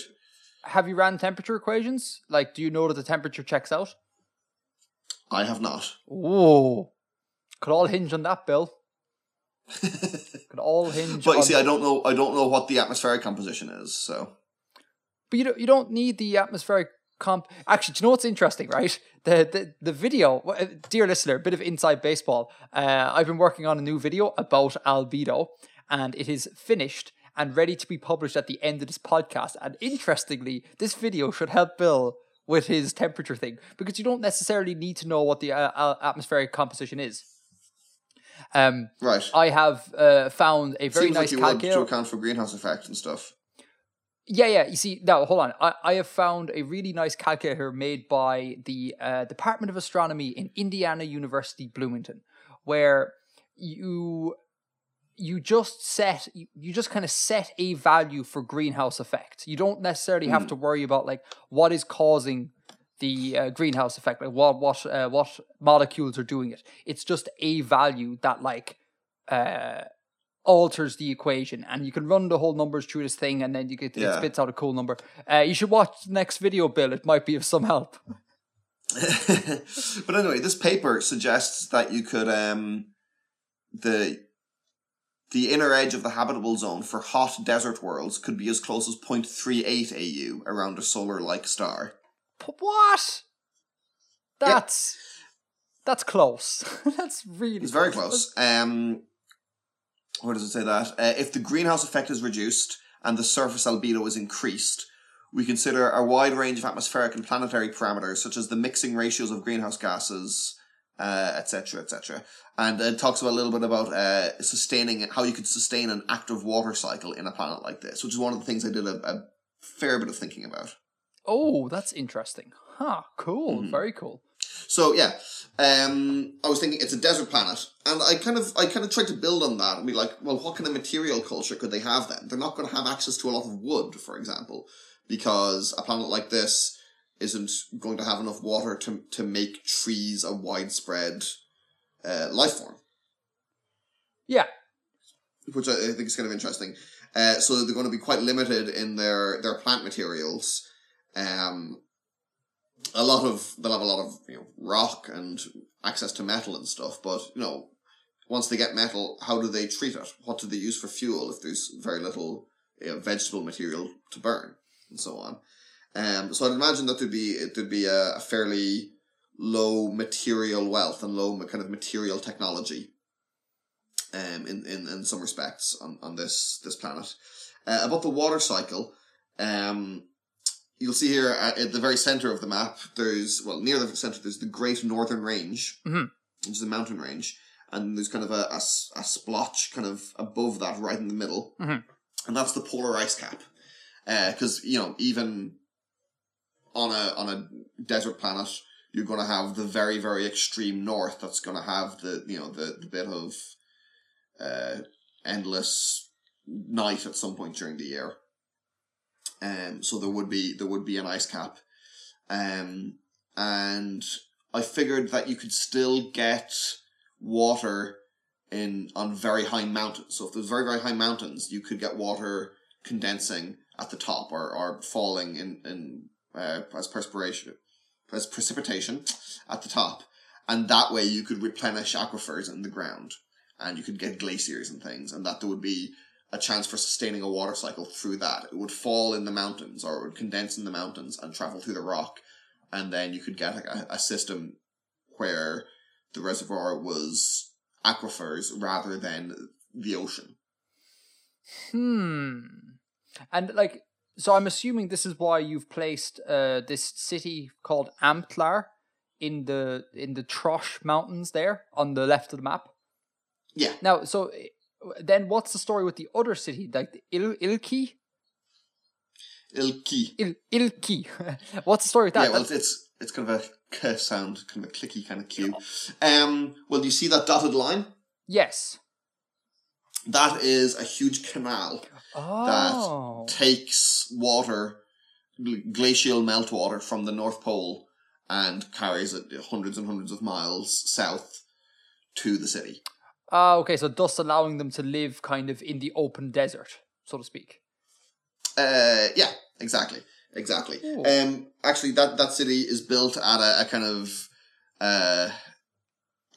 Have you ran temperature equations? Like, do you know that the temperature checks out? I have not. Oh, could all hinge on that, Bill. Could all hinge. But you see, I don't know what the atmospheric composition is. So, but you don't need the atmospheric Actually, do you know what's interesting, right? The video, dear listener, a bit of inside baseball. I've been working on a new video about albedo, and it is finished and ready to be published at the end of this podcast. And interestingly, this video should help Bill with his temperature thing, because you don't necessarily need to know what the atmospheric composition is. Right. I have found a very nice calculator. Seems like you would, to account for greenhouse effects and stuff. Yeah. You see, now hold on. I have found a really nice calculator made by the Department of Astronomy in Indiana University, Bloomington, where you just kind of set a value for greenhouse effect. You don't necessarily have to worry about like what is causing the greenhouse effect, like what molecules are doing it. It's just a value that like alters the equation, and you can run the whole numbers through this thing, and then you get it spits out a cool number. You should watch the next video, Bill. It might be of some help. But anyway, this paper suggests that you could the inner edge of the habitable zone for hot desert worlds could be as close as 0.38 AU around a solar-like star. What? That's close. That's really close. It's very close. Where does it say that? If the greenhouse effect is reduced and the surface albedo is increased, we consider a wide range of atmospheric and planetary parameters, such as the mixing ratios of greenhouse gases, etc., etc. And it talks about a little bit about how you could sustain an active water cycle in a planet like this, which is one of the things I did a fair bit of thinking about. Oh, that's interesting. Huh, cool. Mm-hmm. Very cool. So yeah, I was thinking it's a desert planet, and I kind of tried to build on that and be like, well, what kind of material culture could they have then? They're not going to have access to a lot of wood, for example, because a planet like this isn't going to have enough water to make trees a widespread life form. Yeah. Which I think is kind of interesting. So they're going to be quite limited in their plant materials. They'll have a lot of, rock and access to metal and stuff, but, once they get metal, how do they treat it? What do they use for fuel if there's very little vegetable material to burn and so on? So I'd imagine that there'd be a fairly low material wealth and low kind of material technology, in some respects on this planet. About the water cycle, you'll see here at the very center of the map, near the center, there's the Great Northern Range, which is a mountain range, and there's kind of a splotch kind of above that right in the middle, and that's the polar ice cap. Because, even on a desert planet, you're going to have the very, very extreme north that's going to have the bit of endless night at some point during the year. So there would be an ice cap, and I figured that you could still get water on very high mountains. So if there's very, very high mountains, you could get water condensing at the top or falling in as perspiration, as precipitation at the top, and that way you could replenish aquifers in the ground, and you could get glaciers and things, and that there would be a chance for sustaining a water cycle through that. It would fall in the mountains, or it would condense in the mountains and travel through the rock, and then you could get a system where the reservoir was aquifers rather than the ocean. And so I'm assuming this is why you've placed this city called Amplar in the Trosh Mountains there on the left of the map. Yeah. Now, so then what's the story with the other city, like the Ilki? Ilki. What's the story with that? Yeah, well, it's kind of a k sound, kind of a clicky kind of q. Well, do you see that dotted line? Yes. That is a huge canal that takes water, glacial meltwater from the North Pole, and carries it hundreds and hundreds of miles south to the city. Okay, so thus allowing them to live kind of in the open desert, so to speak. Yeah, exactly. Ooh. Actually, that city is built at a kind of a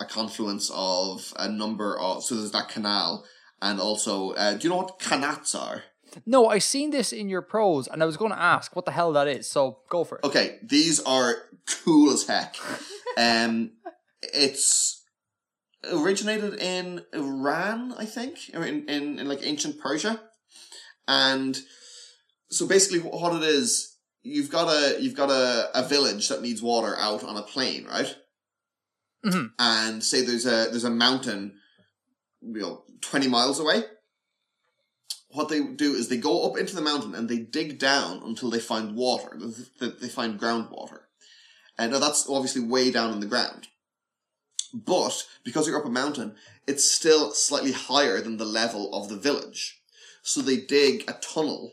confluence of a number of. So there's that canal, and also, do you know what Qanats are? No, I seen this in your prose, and I was going to ask what the hell that is, so go for it. Okay, these are cool as heck. It's originated in Iran, I think, or in like ancient Persia. And so basically what it is, you've got a village that needs water out on a plain, right? Mm-hmm. And say there's a mountain, you know, 20 miles away. What they do is they go up into the mountain and they dig down until they find water. They find groundwater. And now that's obviously way down in the ground. But because you're up a mountain, it's still slightly higher than the level of the village. So they dig a tunnel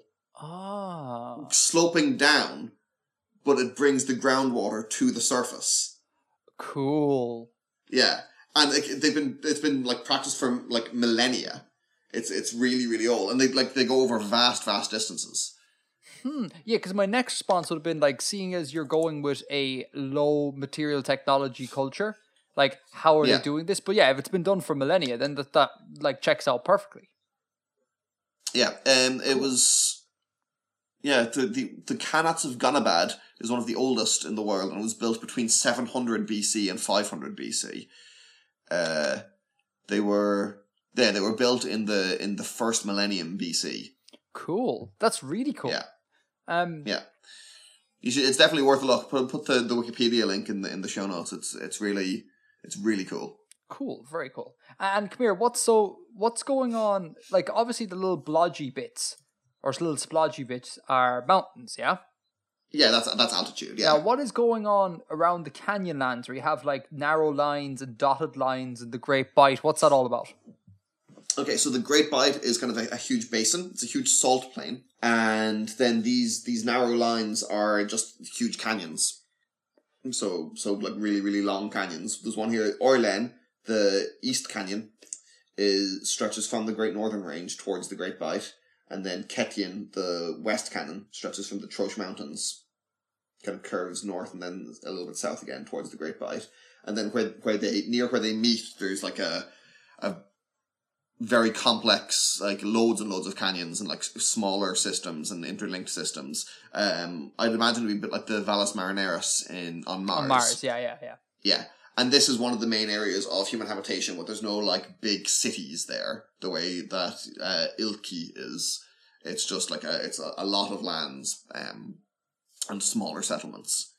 sloping down, but it brings the groundwater to the surface. Cool. Yeah. And it's been like practiced for like millennia. It's really, really old. And they go over vast, vast distances. Yeah, because my next response would have been, like, seeing as you're going with a low material technology culture, like, how are they doing this? But yeah, if it's been done for millennia, then that like, checks out perfectly. Yeah, it was... Yeah, the Qanats of Ganabad is one of the oldest in the world, and it was built between 700 BC and 500 BC. They were built in the first millennium BC. Cool. That's really cool. Yeah. You should, it's definitely worth a look. Put the Wikipedia link in the show notes. It's really cool. Cool. Very cool. And come here, what's going on? Like, obviously the little blodgy bits or little splodgy bits are mountains, yeah? Yeah, that's altitude, yeah. Now, what is going on around the canyon lands where you have, like, narrow lines and dotted lines and the Great Bight? What's that all about? Okay, so the Great Bight is kind of a huge basin. It's a huge salt plain. And then these narrow lines are just huge canyons. So like, really, really long canyons. There's one here, Orlen, the East Canyon, stretches from the Great Northern Range towards the Great Bight. And then Ketian, the West Canyon, stretches from the Trosh Mountains, kind of curves north and then a little bit south again towards the Great Bight. And then where they meet, there's like a very complex, like loads and loads of canyons and like smaller systems and interlinked systems. I'd imagine it'd be a bit like the Valles Marineris on Mars. On Mars, yeah. Yeah. And this is one of the main areas of human habitation where there's no, like, big cities there, the way that Ilki is. It's just, like, it's a lot of lands and smaller settlements.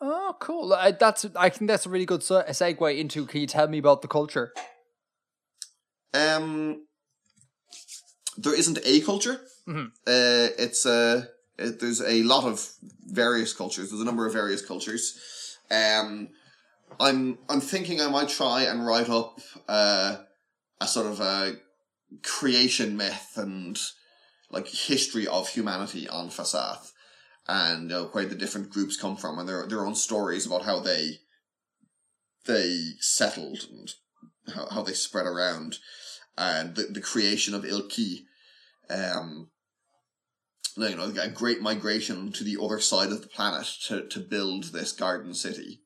Oh, cool. I think that's a really good segue into, can you tell me about the culture? There isn't a culture. Mm-hmm. There's a lot of various cultures. There's a number of various cultures. I'm thinking I might try and write up a sort of a creation myth and like history of humanity on Fasath, and where the different groups come from and their own stories about how they settled and how they spread around, and the creation of Ilki, a great migration to the other side of the planet to build this garden city.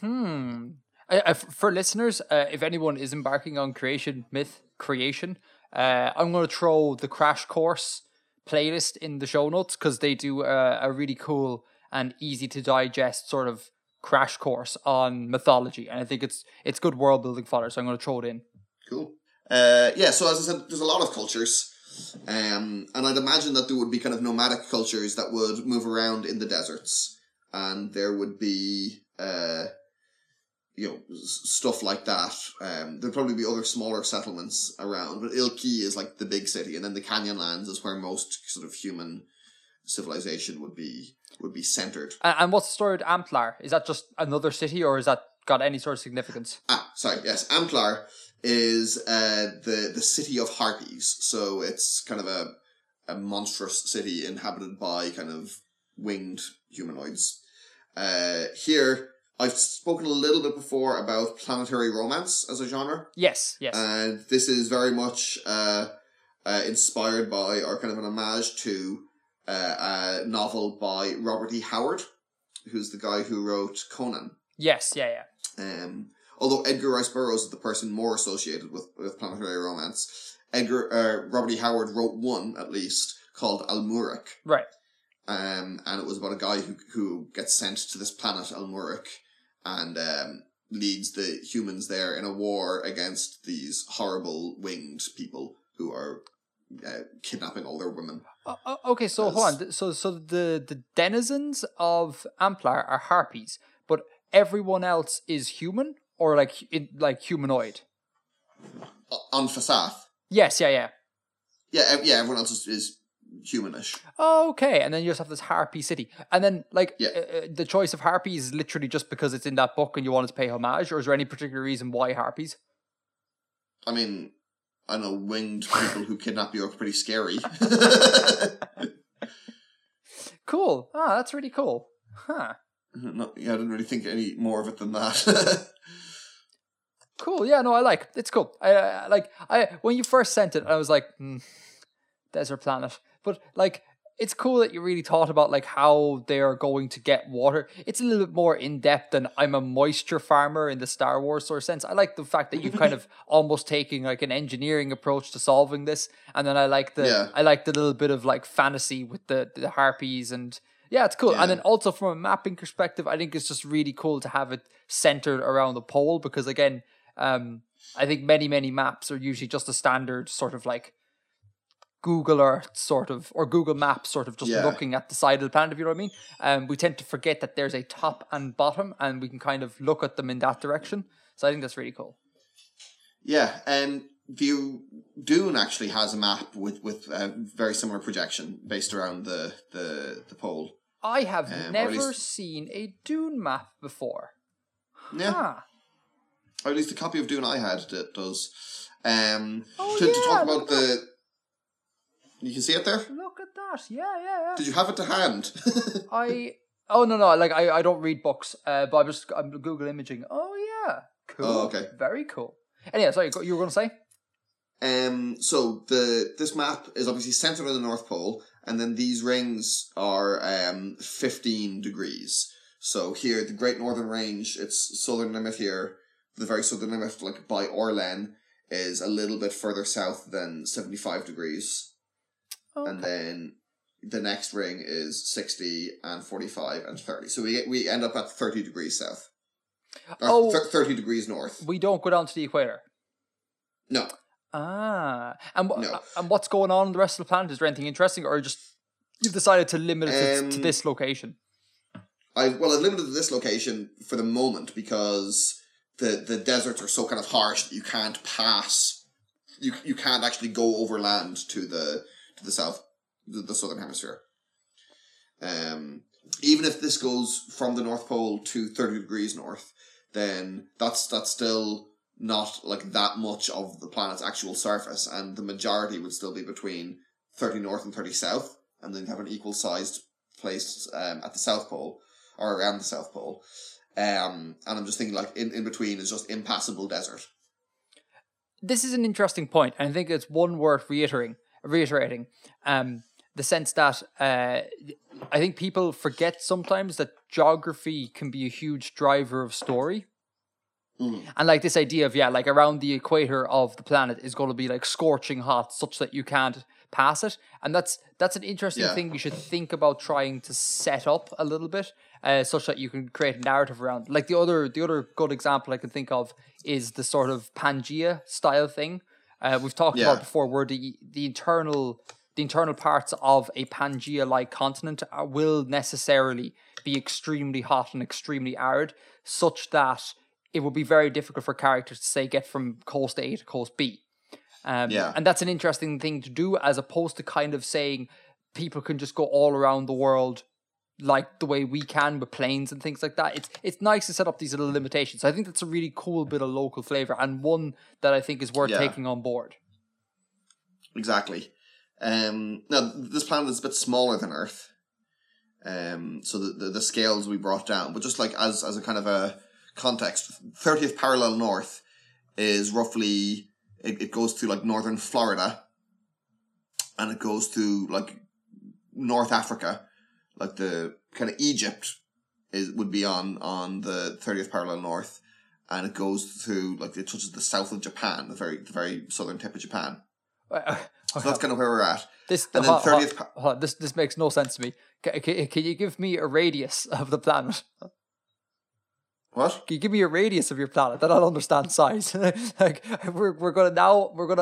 For listeners, if anyone is embarking on creation myth, I'm going to throw the Crash Course playlist in the show notes because they do a really cool and easy to digest sort of crash course on mythology. And I think it's good world building fodder, so I'm going to throw it in. Cool. So as I said, there's a lot of cultures. And I'd imagine that there would be kind of nomadic cultures that would move around in the deserts. And there would be... stuff like that. There'd probably be other smaller settlements around, but Ilki is like the big city, and then the Canyonlands is where most sort of human civilization would be centered. And what's the story with Amplar? Is that just another city, or has that got any sort of significance? Yes. Amplar is the city of harpies. So it's kind of a monstrous city inhabited by kind of winged humanoids. Here... I've spoken a little bit before about planetary romance as a genre. Yes. And this is very much inspired by, or kind of an homage to, a novel by Robert E. Howard, who's the guy who wrote Conan. Yes. Although Edgar Rice Burroughs is the person more associated with planetary romance, Robert E. Howard wrote one, at least, called Almuric. Right. And it was about a guy who gets sent to this planet, Almuric, and leads the humans there in a war against these horrible winged people who are kidnapping all their women. Okay, so hold on. So the denizens of Amplar are harpies, but everyone else is human or like humanoid? On Fasath. Yes, yeah. Yeah, everyone else is humanish. Okay, and then you just have this harpy city. And then, like, the choice of harpies is literally just because it's in that book and you wanted to pay homage, or is there any particular reason why harpies? I mean, I know winged people who kidnap you are pretty scary. Cool. Ah, that's really cool. Huh. No, yeah, I didn't really think any more of it than that. Cool. Yeah, no, I like it. It's cool. I when you first sent it, I was like, desert planet. But, like, it's cool that you really thought about, like, how they are going to get water. It's a little bit more in-depth than I'm a moisture farmer in the Star Wars sort of sense. I like the fact that you've kind of almost taking, like, an engineering approach to solving this. And then I like the little bit of, like, fantasy with the harpies and... Yeah, it's cool. Yeah. And then also from a mapping perspective, I think it's just really cool to have it centered around the pole because, again, I think many maps are usually just a standard sort of like Google Earth sort of, or Google Maps sort of just looking at the side of the planet, if you know what I mean. We tend to forget that there's a top and bottom and we can kind of look at them in that direction. So I think that's really cool. Yeah. Dune actually has a map with a very similar projection based around the pole. I have never seen a Dune map before. Yeah. Ah. Or at least a copy of Dune I had that does. To talk about the... You can see it there? Look at that. Yeah. Did you have it to hand? No. Like, I don't read books, but I'm Google imaging. Oh, yeah. Cool. Oh, okay. Very cool. Anyway, sorry, you were going to say? So this map is obviously centered on the North Pole, and then these rings are 15 degrees. So here, the Great Northern Range, its southern limit here, the very southern limit, like by Orlen, is a little bit further south than 75 degrees. Okay. And then the next ring is 60 and 45 and 30. So we end up at 30 degrees south. 30 degrees north. We don't go down to the equator. No. Ah. And what's going on in the rest of the planet? Is there anything interesting, or just you've decided to limit it to this location? I've limited it to this location for the moment because... The deserts are so kind of harsh that you can't pass. You can't actually go overland to the south, the southern hemisphere. Even if this goes from the North Pole to 30 degrees north, then that's still not like that much of the planet's actual surface, and the majority would still be between 30 north and 30 south, and then you have an equal sized place at the South Pole or around the South Pole. And I'm just thinking, like, in between is just impassable desert. This is an interesting point, and I think it's one worth reiterating. The sense that I think people forget sometimes that geography can be a huge driver of story. And like this idea of, like around the equator of the planet is going to be like scorching hot such that you can't pass it. And that's an interesting thing we should think about trying to set up a little bit, such that you can create a narrative around. Like the other good example I can think of is the sort of Pangea style thing. We've talked about before where the internal parts of a Pangea-like continent will necessarily be extremely hot and extremely arid, such that it would be very difficult for characters to, say, get from coast A to coast B. And that's an interesting thing to do, as opposed to kind of saying people can just go all around the world like the way we can with planes and things like that. It's nice to set up these little limitations. So I think that's a really cool bit of local flavor, and one that I think is worth taking on board. Exactly. Now, this planet is a bit smaller than Earth. So the scales we brought down, but just like as a kind of a context, 30th parallel north is roughly... It goes through, like, northern Florida, and it goes through, like, North Africa. Like, the kind of Egypt would be on the 30th parallel north, and it goes through, like, it touches the south of Japan, the very southern tip of Japan. So that's kind of where we're at. This makes no sense to me. Can you give me a radius of the planet? What? Can you give me a radius of your planet? Then I'll understand size. Like we're gonna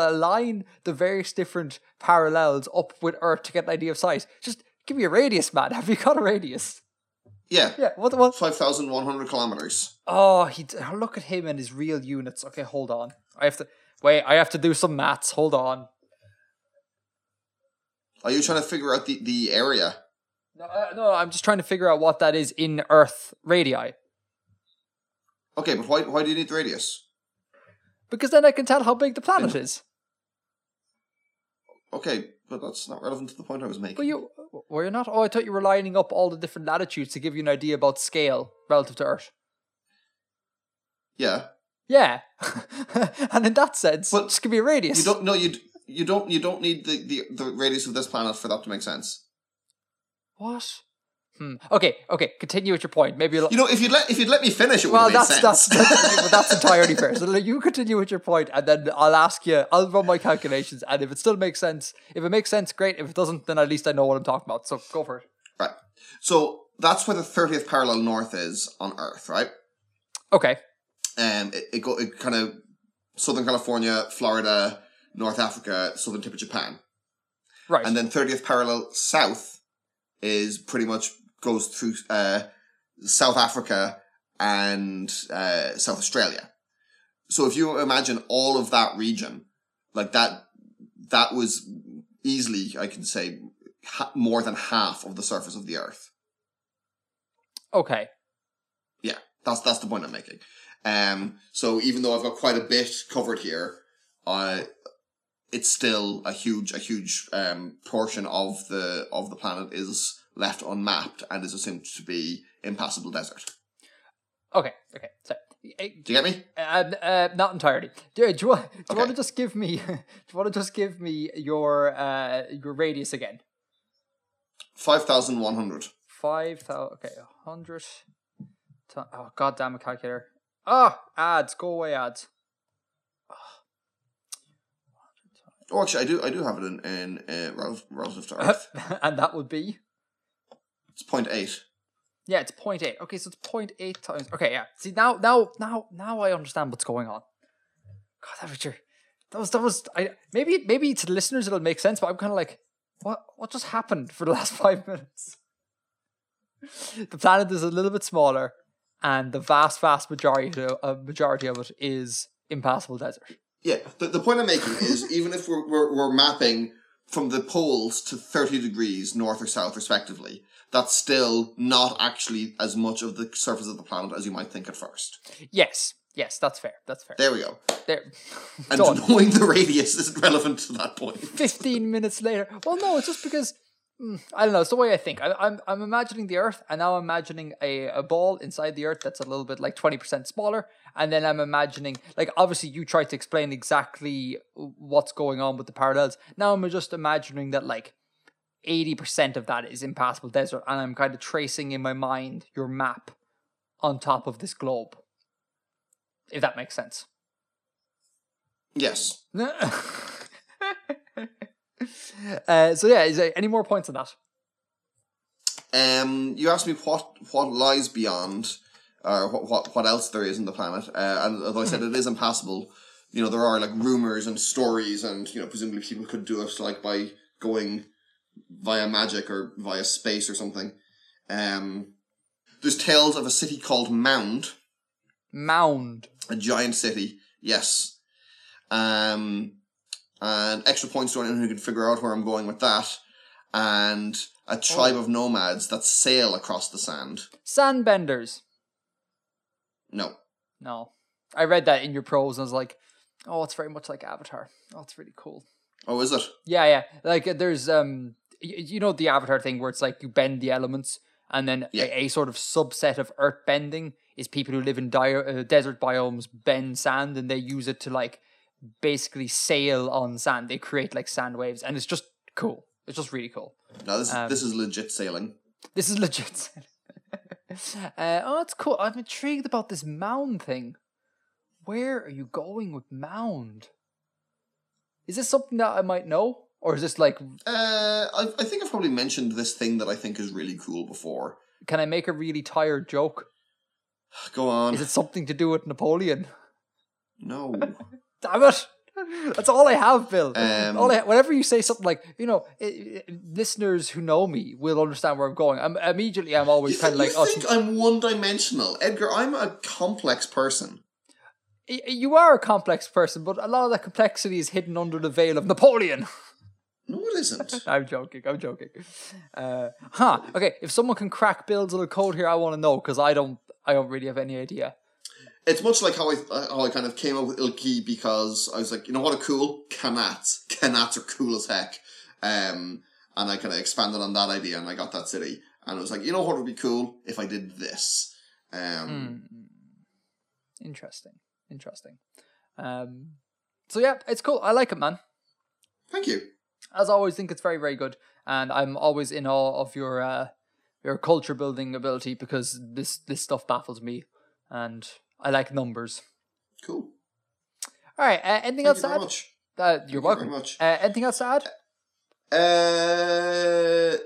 align the various different parallels up with Earth to get an idea of size. Just give me a radius, man. Have you got a radius? Yeah. Yeah. What? 5,100 kilometers. Oh, look at him and his real units. Okay, hold on. I have to do some maths. Hold on. Are you trying to figure out the area? No, I'm just trying to figure out what that is in Earth radii. Okay, but why do you need the radius? Because then I can tell how big the planet is. Okay, but that's not relevant to the point I was making. But were you not? Oh, I thought you were lining up all the different latitudes to give you an idea about scale relative to Earth. Yeah. Yeah. And in that sense, but just give me a radius. You don't need the radius of this planet for that to make sense. What? Okay. Continue with your point. Maybe if you'd let me finish, it would make sense. That's entirely fair. So you continue with your point, and then I'll ask you. I'll run my calculations, and if it still makes sense, great. If it doesn't, then at least I know what I'm talking about. So go for it. Right. So that's where the 30th parallel north is on Earth, right? Okay. It kind of Southern California, Florida, North Africa, southern tip of Japan. Right. And then 30th parallel south is pretty much goes through South Africa and South Australia. So if you imagine all of that region, like that was easily, I can say, more than half of the surface of the Earth. Okay. Yeah, that's the point I'm making. So even though I've got quite a bit covered here, it's still a huge portion of the planet is left unmapped and is assumed to be impassable desert. Okay. So, do you get me? Not entirely. Do you want to just give me? Do you want to just give me your radius again? 5,100. 5,000. Okay, 100. Oh, goddamn, a calculator! Ads. Go away, ads. Oh, actually, I do have it in relative to Earth. And that would be? It's 0.8. Yeah, it's 0.8. Okay, so it's 0.8 times. Okay, yeah. See, now I understand what's going on. God, maybe to the listeners it'll make sense, but I'm kind of like, what just happened for the last 5 minutes? The planet is a little bit smaller, and the vast majority of it is impassable desert. Yeah, the point I'm making is even if we're mapping from the poles to 30 degrees north or south respectively, that's still not actually as much of the surface of the planet as you might think at first. Yes, that's fair. There we go. There. And knowing the radius isn't relevant to that point. 15 minutes later. Well, no, it's just because, I don't know, it's the way I think. I'm imagining the Earth, and now I'm imagining a ball inside the Earth that's a little bit like 20% smaller. And then I'm imagining, like, obviously you try to explain exactly what's going on with the parallels. Now I'm just imagining that, like, 80% of that is impassable desert. And I'm kind of tracing in my mind your map on top of this globe. If that makes sense. Yes. So, yeah, is there any more points on that? You asked me what lies beyond... what else there is on the planet. And although I said it is impassable, you know, there are like rumors and stories and, you know, presumably people could do it like by going via magic or via space or something. There's tales of a city called Mound. Mound. A giant city, yes. And extra points to anyone who can figure out where I'm going with that. And a tribe of nomads that sail across the sand. Sandbenders. No. I read that in your prose and I was like, oh, it's very much like Avatar. Oh, it's really cool. Oh, is it? Yeah. Like, there's, you know the Avatar thing where it's like you bend the elements and then a sort of subset of earth bending is people who live in desert biomes bend sand and they use it to, like, basically sail on sand. They create, like, sand waves and it's just cool. It's just really cool. No, this is legit sailing. This is legit sailing. That's cool. I'm intrigued about this Mound thing. Where are you going with Mound? Is this something that I might know? Or is this like... I think I've probably mentioned this thing that I think is really cool before. Can I make a really tired joke? Go on. Is it something to do with Napoleon? No. Damn it. That's all I have, Bill. Whenever you say something like, you know, listeners who know me will understand where I'm going. I'm always kind of like... You think I'm one-dimensional. Edgar, I'm a complex person. You are a complex person, but a lot of that complexity is hidden under the veil of Napoleon. No, it isn't. I'm joking. Okay, if someone can crack Bill's little code here, I want to know, because I don't really have any idea. It's much like how I kind of came up with Ilki, because I was like, you know what are cool? Qanat. Qanats are cool as heck. And I kind of expanded on that idea, and I got that city. And I was like, you know what would be cool? If I did this. Interesting. So yeah, it's cool. I like it, man. Thank you. As always, I think it's very, very good. And I'm always in awe of your culture building ability, because this stuff baffles me. And I like numbers. Cool. All right. Anything else to add? You're welcome. Very much. Anything else to add?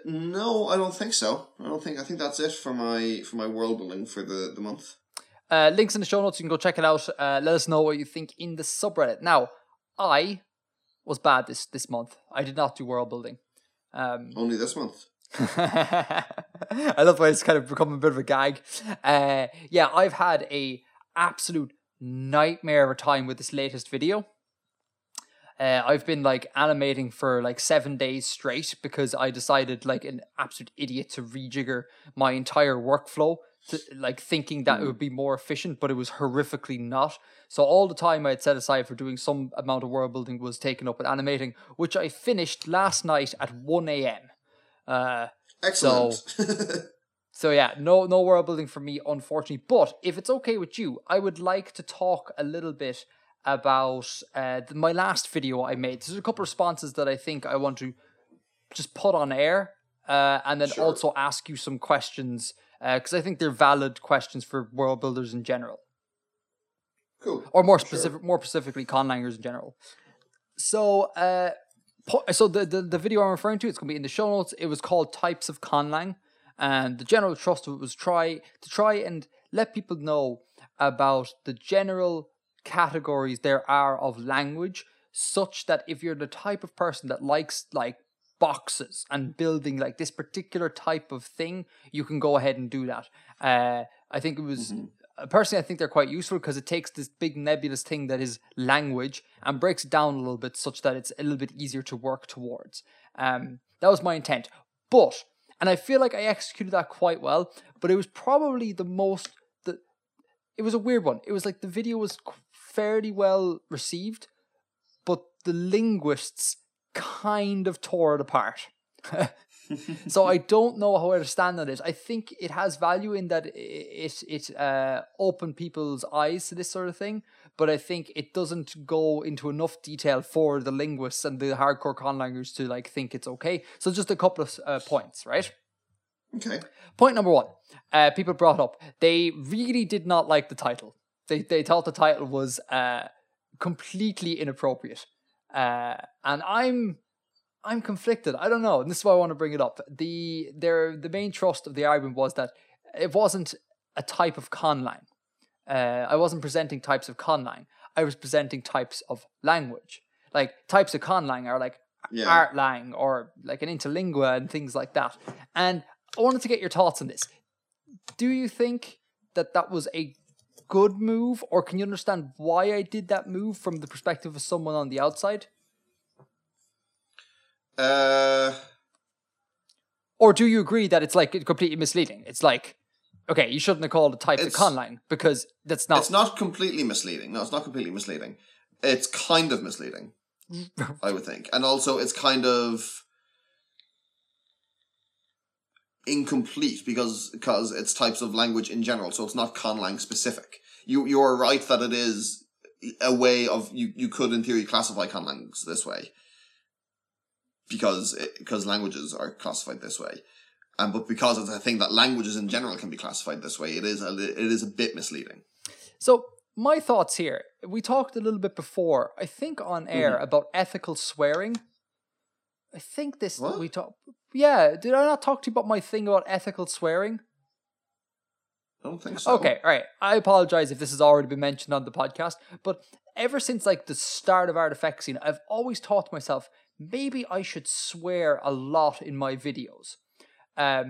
No, I don't think so. I think that's it for my world building for the month. Links in the show notes. You can go check it out. Let us know what you think in the subreddit. Now, I was bad this month. I did not do world building. Only this month. I love how it's kind of become a bit of a gag. Yeah, I've had a absolute nightmare of a time with this latest video. I've been like animating for like 7 days straight, because I decided like an absolute idiot to rejigger my entire workflow to, like, thinking that it would be more efficient, but it was horrifically not. So all the time I had set aside for doing some amount of world building was taken up with animating, which I finished last night at 1 a.m. Excellent. So yeah, no world building for me, unfortunately. But if it's okay with you, I would like to talk a little bit about my last video I made. There's a couple of responses that I think I want to just put on air, and then also ask you some questions, because I think they're valid questions for world builders in general. Cool. Or more specifically, conlangers in general. So, the video I'm referring to, it's going to be in the show notes. It was called Types of Conlang, and the general thrust of it was try and let people know about the general categories there are of language, such that if you're the type of person that likes like boxes and building like this particular type of thing, you can go ahead and do that. I think it was... Mm-hmm. Personally, I think they're quite useful, because it takes this big nebulous thing that is language and breaks it down a little bit, such that it's a little bit easier to work towards. That was my intent. And I feel like I executed that quite well, but it was probably it was a weird one. It was like the video was fairly well received, but the linguists kind of tore it apart. So I don't know how I understand that is. I think it has value in that it opened people's eyes to this sort of thing, but I think it doesn't go into enough detail for the linguists and the hardcore conlangers to like think it's okay. So just a couple of points, right? Okay. Point number one, people brought up, they really did not like the title. They thought the title was completely inappropriate, and I'm conflicted. I don't know. And this is why I want to bring it up. The main thrust of the argument was that it wasn't a type of conlang. I wasn't presenting types of conlang. I was presenting types of language. Like, types of conlang are like artlang or like an interlingua and things like that. And I wanted to get your thoughts on this. Do you think that was a good move, or can you understand why I did that move from the perspective of someone on the outside? Or do you agree that it's like completely misleading? It's like, okay, you shouldn't have called it types of conlang, because that's not... It's not completely misleading. No, it's not completely misleading. It's kind of misleading, I would think. And also it's kind of incomplete, because it's types of language in general, so it's not conlang specific. You are right that it is a way of... You could, in theory, classify conlangs this way. Because languages are classified this way, but because it's a thing that languages in general can be classified this way, it is a bit misleading. So my thoughts here. We talked a little bit before, I think on air, about ethical swearing. I think this we talked. Yeah, did I not talk to you about my thing about ethical swearing? I don't think so. Okay, all right. I apologize if this has already been mentioned on the podcast, but ever since like the start of Artifexian, I've always thought to myself, maybe I should swear a lot in my videos. For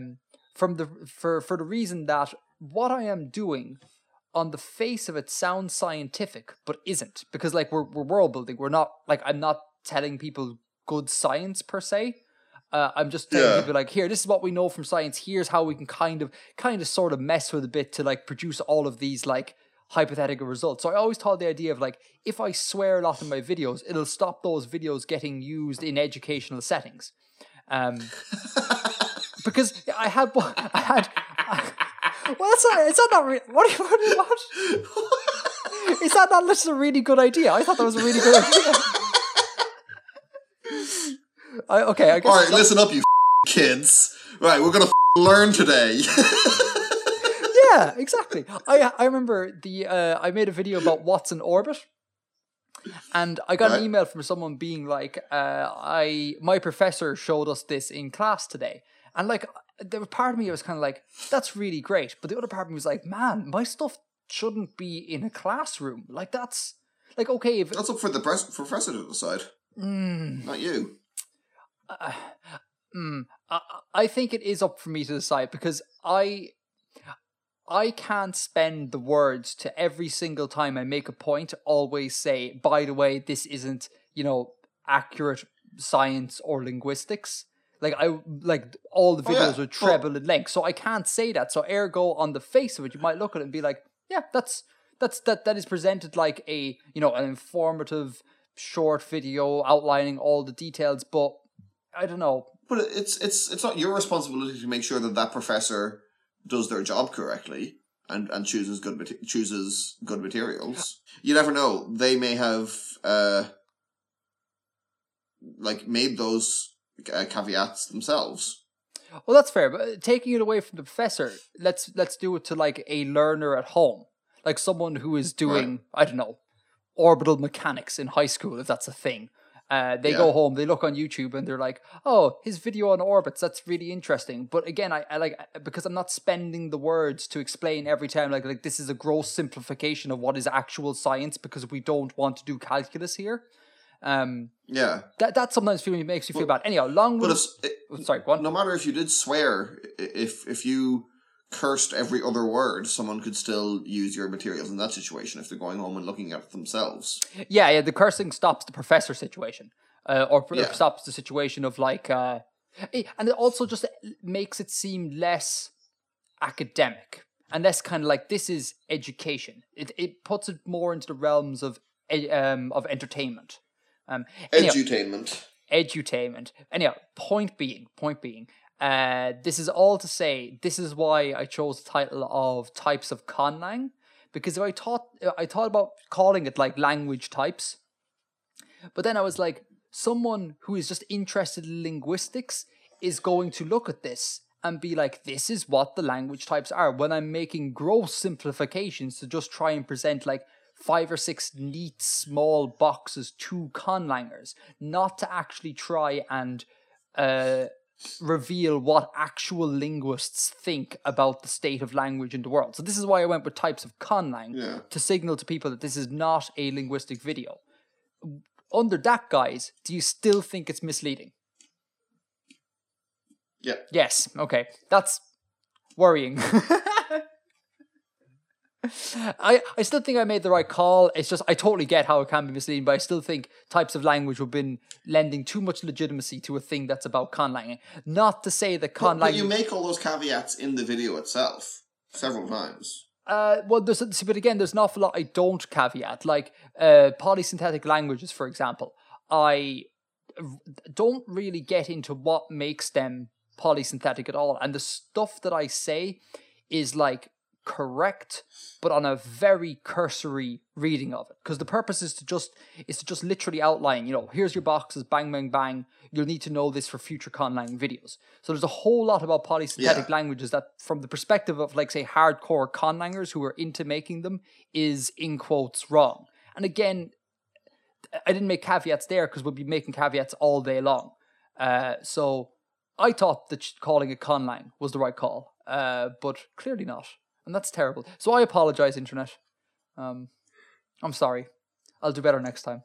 the reason that what I am doing on the face of it sounds scientific, but isn't, because like we're world building. We're not like, I'm not telling people good science per se. I'm just telling people like, here, this is what we know from science. Here's how we can kind of sort of mess with a bit to like produce all of these like hypothetical results. So I always thought the idea of like, if I swear a lot in my videos, it'll stop those videos getting used in educational settings. Because well, is that not is that not just a really good idea? I thought that was a really good idea. Okay, I guess. All right, listen up, you kids. Right, we're gonna learn today. Yeah, exactly. I remember I made a video about what's in orbit, and I got an email from someone being like, my professor showed us this in class today, and like there was part of me that was kind of like, that's really great, but the other part of me was like, man, my stuff shouldn't be in a classroom. Like that's like okay, if that's up for the professor to decide, not you. I think it is up for me to decide, because I can't spend the words to every single time I make a point, always say, by the way, this isn't, you know, accurate science or linguistics. Like all the videos would treble in length, so I can't say that. So ergo, on the face of it, you might look at it and be like, yeah, that is presented like a, you know, an informative short video outlining all the details, but I don't know. But it's not your responsibility to make sure that that professor does their job correctly and chooses good materials. You never know; they may have made those caveats themselves. Well, that's fair. But taking it away from the professor, let's do it to like a learner at home, like someone who is doing I don't know, orbital mechanics in high school, if that's a thing. They go home, they look on YouTube, and they're like, oh, his video on orbits, that's really interesting. But again, I like, because I'm not spending the words to explain every time, like this is a gross simplification of what is actual science, because we don't want to do calculus here. That sometimes makes you feel bad. Anyhow, no matter if you did swear, if you cursed every other word, someone could still use your materials in that situation if they're going home and looking at it themselves. Yeah, the cursing stops the professor situation, or stops the situation of like, and it also just makes it seem less academic and less kind of like this is education. It puts it more into the realms of entertainment. Edutainment. Anyhow, point being. This is all to say, this is why I chose the title of Types of Conlang, because I thought about calling it like language types, but then I was like, someone who is just interested in linguistics is going to look at this and be like, this is what the language types are, when I'm making gross simplifications to just try and present like 5 or 6 neat small boxes to conlangers, not to actually try and reveal what actual linguists think about the state of language in the world. So this is why I went with Types of Conlang, to signal to people that this is not a linguistic video. Under that guise, do you still think it's misleading? Yeah. Yes. Okay. That's worrying. I still think I made the right call. It's just I totally get how it can be misleading, but I still think types of language have been lending too much legitimacy to a thing that's about conlanging. Not to say that conlanging... But you make all those caveats in the video itself several times. There's an awful lot I don't caveat. Like polysynthetic languages, for example. I don't really get into what makes them polysynthetic at all. And the stuff that I say is like correct, but on a very cursory reading of it, because the purpose is to just literally outline, you know, here's your boxes, bang bang bang, you'll need to know this for future conlang videos. So there's a whole lot about polysynthetic languages that, from the perspective of, like, say, hardcore conlangers who are into making them, is in quotes wrong. And again, I didn't make caveats there because we'll be making caveats all day long. So I thought that calling it conlang was the right call, but clearly not. And that's terrible. So I apologize, Internet. I'm sorry. I'll do better next time.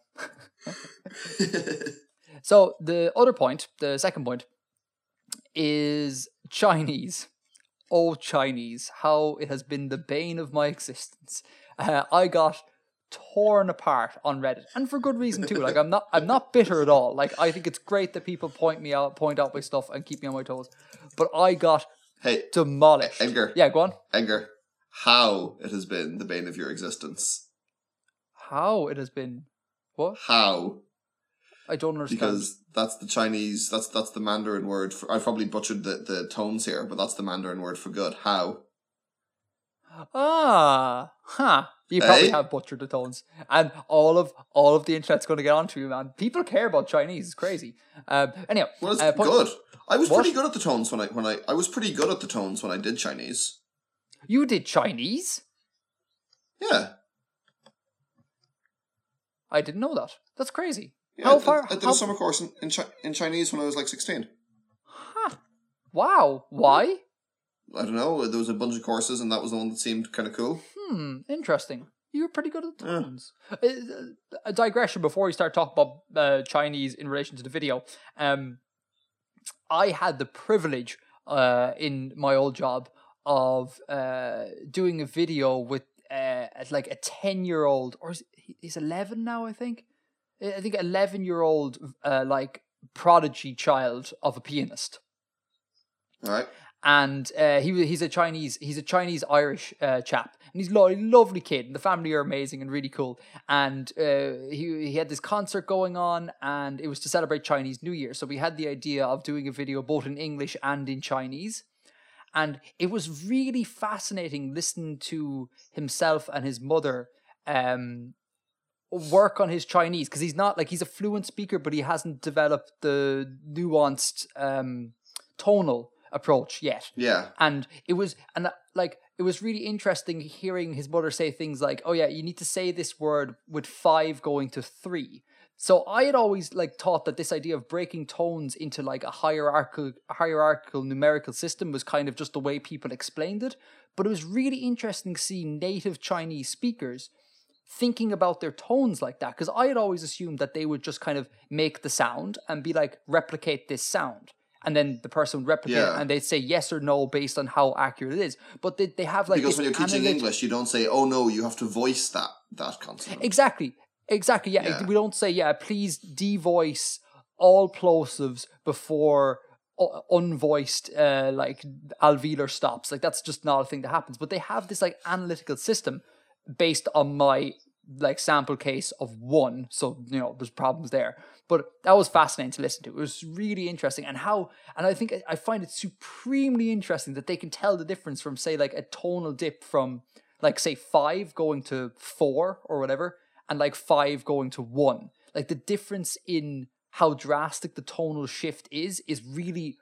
So the other point, the second point, is Chinese. Oh, Chinese. How it has been the bane of my existence. I got torn apart on Reddit, and for good reason too. Like, I'm not bitter at all. Like, I think it's great that people point out my stuff and keep me on my toes, but I got demolished. Edgar, yeah, go on. Edgar, how it has been the bane of your existence. How it has been what? How? I don't understand. Because that's the Chinese. That's the Mandarin word. For, I probably butchered the tones here, but that's the Mandarin word for good. How? Ah, huh. You probably have butchered the tones, and all of the internet's going to get onto you, man. People care about Chinese; it's crazy. Anyhow, well, it's good. I was pretty good at the tones when I was pretty good at the tones when I did Chinese. You did Chinese? Yeah. I didn't know that. That's crazy. Yeah, I did a summer course in Chinese when I was like 16. Huh. Wow. Why? I don't know. There was a bunch of courses, and that was the one that seemed kind of cool. Interesting. You were pretty good at the tones. A digression before we start talking about Chinese in relation to the video. I had the privilege in my old job of doing a video with like a 10-year-old, or he's 11 now, I think. I think 11-year-old like prodigy child of a pianist. All right. And he's a Chinese Irish chap, and he's a lovely kid, and the family are amazing and really cool. And he had this concert going on, and it was to celebrate Chinese New Year. So we had the idea of doing a video both in English and in Chinese, and it was really fascinating listening to himself and his mother work on his Chinese, because he's not like, he's a fluent speaker, but he hasn't developed the nuanced tonal approach yet. Yeah. And like, it was really interesting hearing his mother say things like, oh yeah, you need to say this word with 5 going to 3. So I had always like thought that this idea of breaking tones into like a hierarchical numerical system was kind of just the way people explained it. But it was really interesting seeing native Chinese speakers thinking about their tones like that, because I had always assumed that they would just kind of make the sound and be like, replicate this sound. And then the person would replicate it, and they'd say yes or no based on how accurate it is. But they have like... Because when you're teaching English, you don't say, oh no, you have to voice that consonant. Exactly, yeah. We don't say, please devoice all plosives before unvoiced like alveolar stops. Like, that's just not a thing that happens. But they have this like analytical system based on my like sample case of 1. So, you know, there's problems there. But that was fascinating to listen to. It was really interesting. And I think I find it supremely interesting that they can tell the difference from, say, like a tonal dip from, like, say, 5 going to 4 or whatever, and like 5 going to 1. Like, the difference in how drastic the tonal shift is really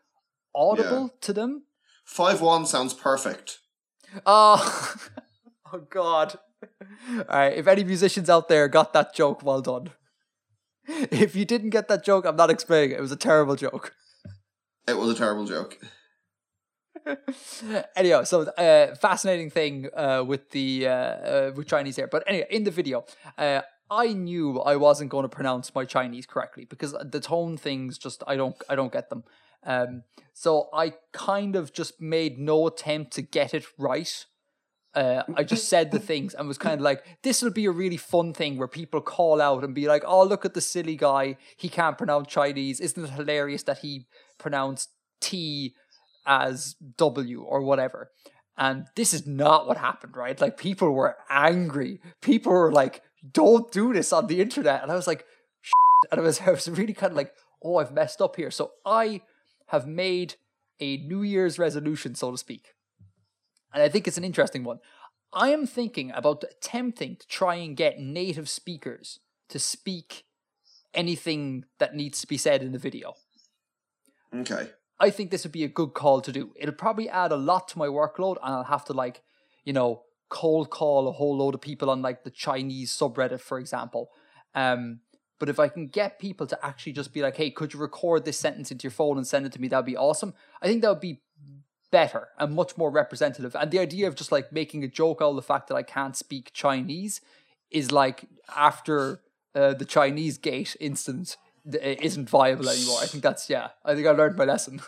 audible to them. 5-1 sounds perfect. Oh God. All right. If any musicians out there got that joke, well done. If you didn't get that joke, I'm not explaining it. It was a terrible joke. It was a terrible joke. Anyhow, so fascinating thing with Chinese there. But anyway, in the video, I knew I wasn't going to pronounce my Chinese correctly because the tone things just I don't get them. So I kind of just made no attempt to get it right. I just said the things and was kind of like, this will be a really fun thing where people call out and be like, oh, look at the silly guy. He can't pronounce Chinese. Isn't it hilarious that he pronounced T as W or whatever? And this is not what happened, right? Like, people were angry. People were like, don't do this on the internet. And I was like, shit. And I was really kind of like, oh, I've messed up here. So I have made a New Year's resolution, so to speak, and I think it's an interesting one. I am thinking about attempting to try and get native speakers to speak anything that needs to be said in the video. Okay. I think this would be a good call to do. It'll probably add a lot to my workload, and I'll have to, like, you know, cold call a whole load of people on, like, the Chinese subreddit, for example. But if I can get people to actually just be like, hey, could you record this sentence into your phone and send it to me? That'd be awesome. I think that would be better and much more representative. And the idea of just, like, making a joke out of the fact that I can't speak Chinese is, like, after the Chinese gate incident, it isn't viable anymore. I think that's, yeah, I think I learned my lesson.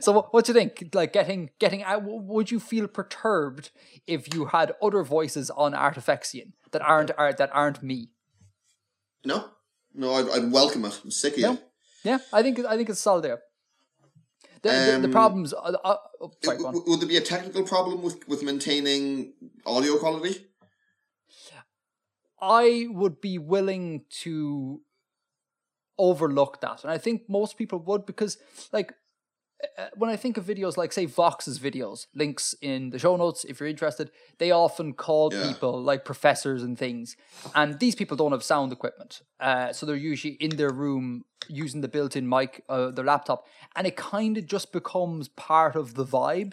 So what do you think? Like, getting out, would you feel perturbed if you had other voices on Artifexian that aren't me? No, I'd welcome it. I'm sick of you. Yeah, I think it's solid there. The problems. Would there be a technical problem with maintaining audio quality? I would be willing to overlook that, and I think most people would, because, like, when I think of videos like, say, Vox's videos, links in the show notes if you're interested, they often call people like professors and things, and these people don't have sound equipment, so they're usually in their room using the built-in mic, their laptop, and it kind of just becomes part of the vibe.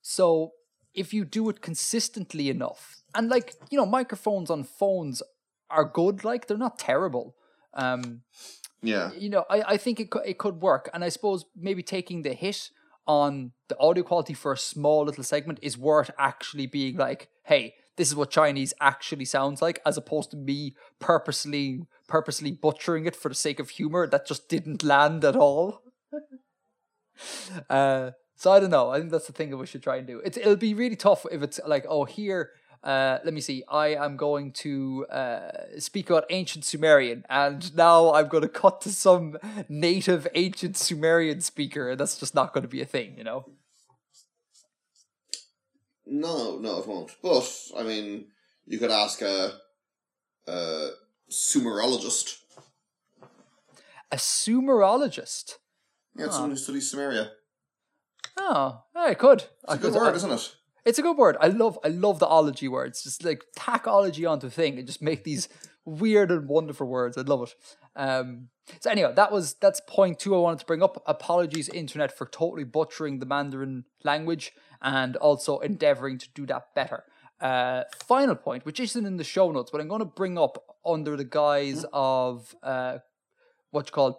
So if you do it consistently enough, and, like, you know, microphones on phones are good, like, they're not terrible. You know, I think it could work, and I suppose maybe taking the hit on the audio quality for a small little segment is worth actually being like, hey, this is what Chinese actually sounds like, as opposed to me purposely butchering it for the sake of humor. That just didn't land at all. So I don't know. I think that's the thing that we should try and do. It'll be really tough if it's like, oh, here, let me see, I am going to speak about ancient Sumerian, and now I'm going to cut to some native ancient Sumerian speaker, and that's just not going to be a thing, you know? No, it won't. But, I mean, you could ask a Sumerologist. A Sumerologist? Yeah, it's someone who studies Sumeria. Oh, yeah, it could. It's a good word, isn't it? It's a good word. I love the ology words. Just, like, tack ology onto a thing and just make these weird and wonderful words. I love it. So anyway, that's point two I wanted to bring up. Apologies, internet, for totally butchering the Mandarin language and also endeavouring to do that better. Final point, which isn't in the show notes, but I'm going to bring up under the guise of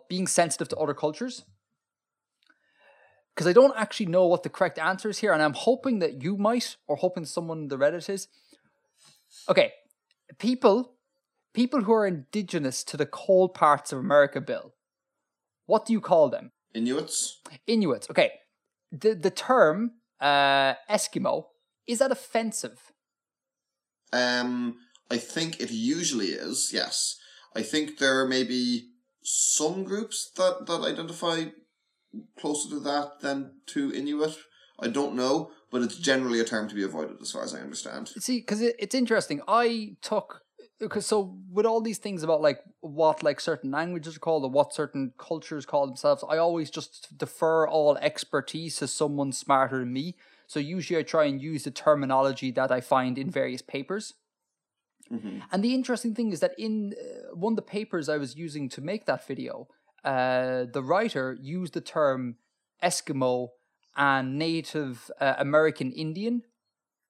being sensitive to other cultures. Because I don't actually know what the correct answer is here, and I'm hoping that you might, or hoping someone in the Reddit is. Okay, people who are indigenous to the cold parts of America, Bill, what do you call them? Inuits. Okay, the term Eskimo, is that offensive? I think it usually is. Yes, I think there are maybe some groups that identify closer to that than to Inuit. I don't know, but it's generally a term to be avoided, as far as I understand. See, because it's interesting. So with all these things about, like, what, like, certain languages are called or what certain cultures call themselves, I always just defer all expertise to someone smarter than me. So usually I try and use the terminology that I find in various papers. Mm-hmm. And the interesting thing is that in one of the papers I was using to make that video, the writer used the term Eskimo and Native American Indian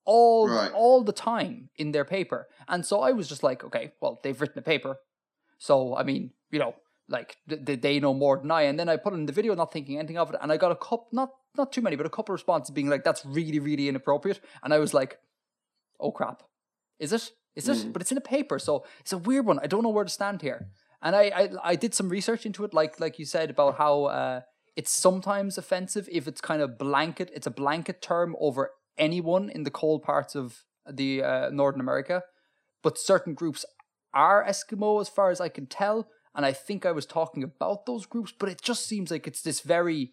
all the time in their paper. And so I was just like, okay, well, they've written a paper. So, I mean, you know, like, they know more than I. And then I put it in the video not thinking anything of it. And I got a couple, not too many, but a couple of responses being like, that's really, really inappropriate. And I was like, oh, crap. Is it? Mm. But it's in a paper. So it's a weird one. I don't know where to stand here. And I did some research into it, like you said, about how it's sometimes offensive if it's kind of blanket. It's a blanket term over anyone in the cold parts of the Northern America. But certain groups are Eskimo, as far as I can tell. And I think I was talking about those groups, but it just seems like it's this very,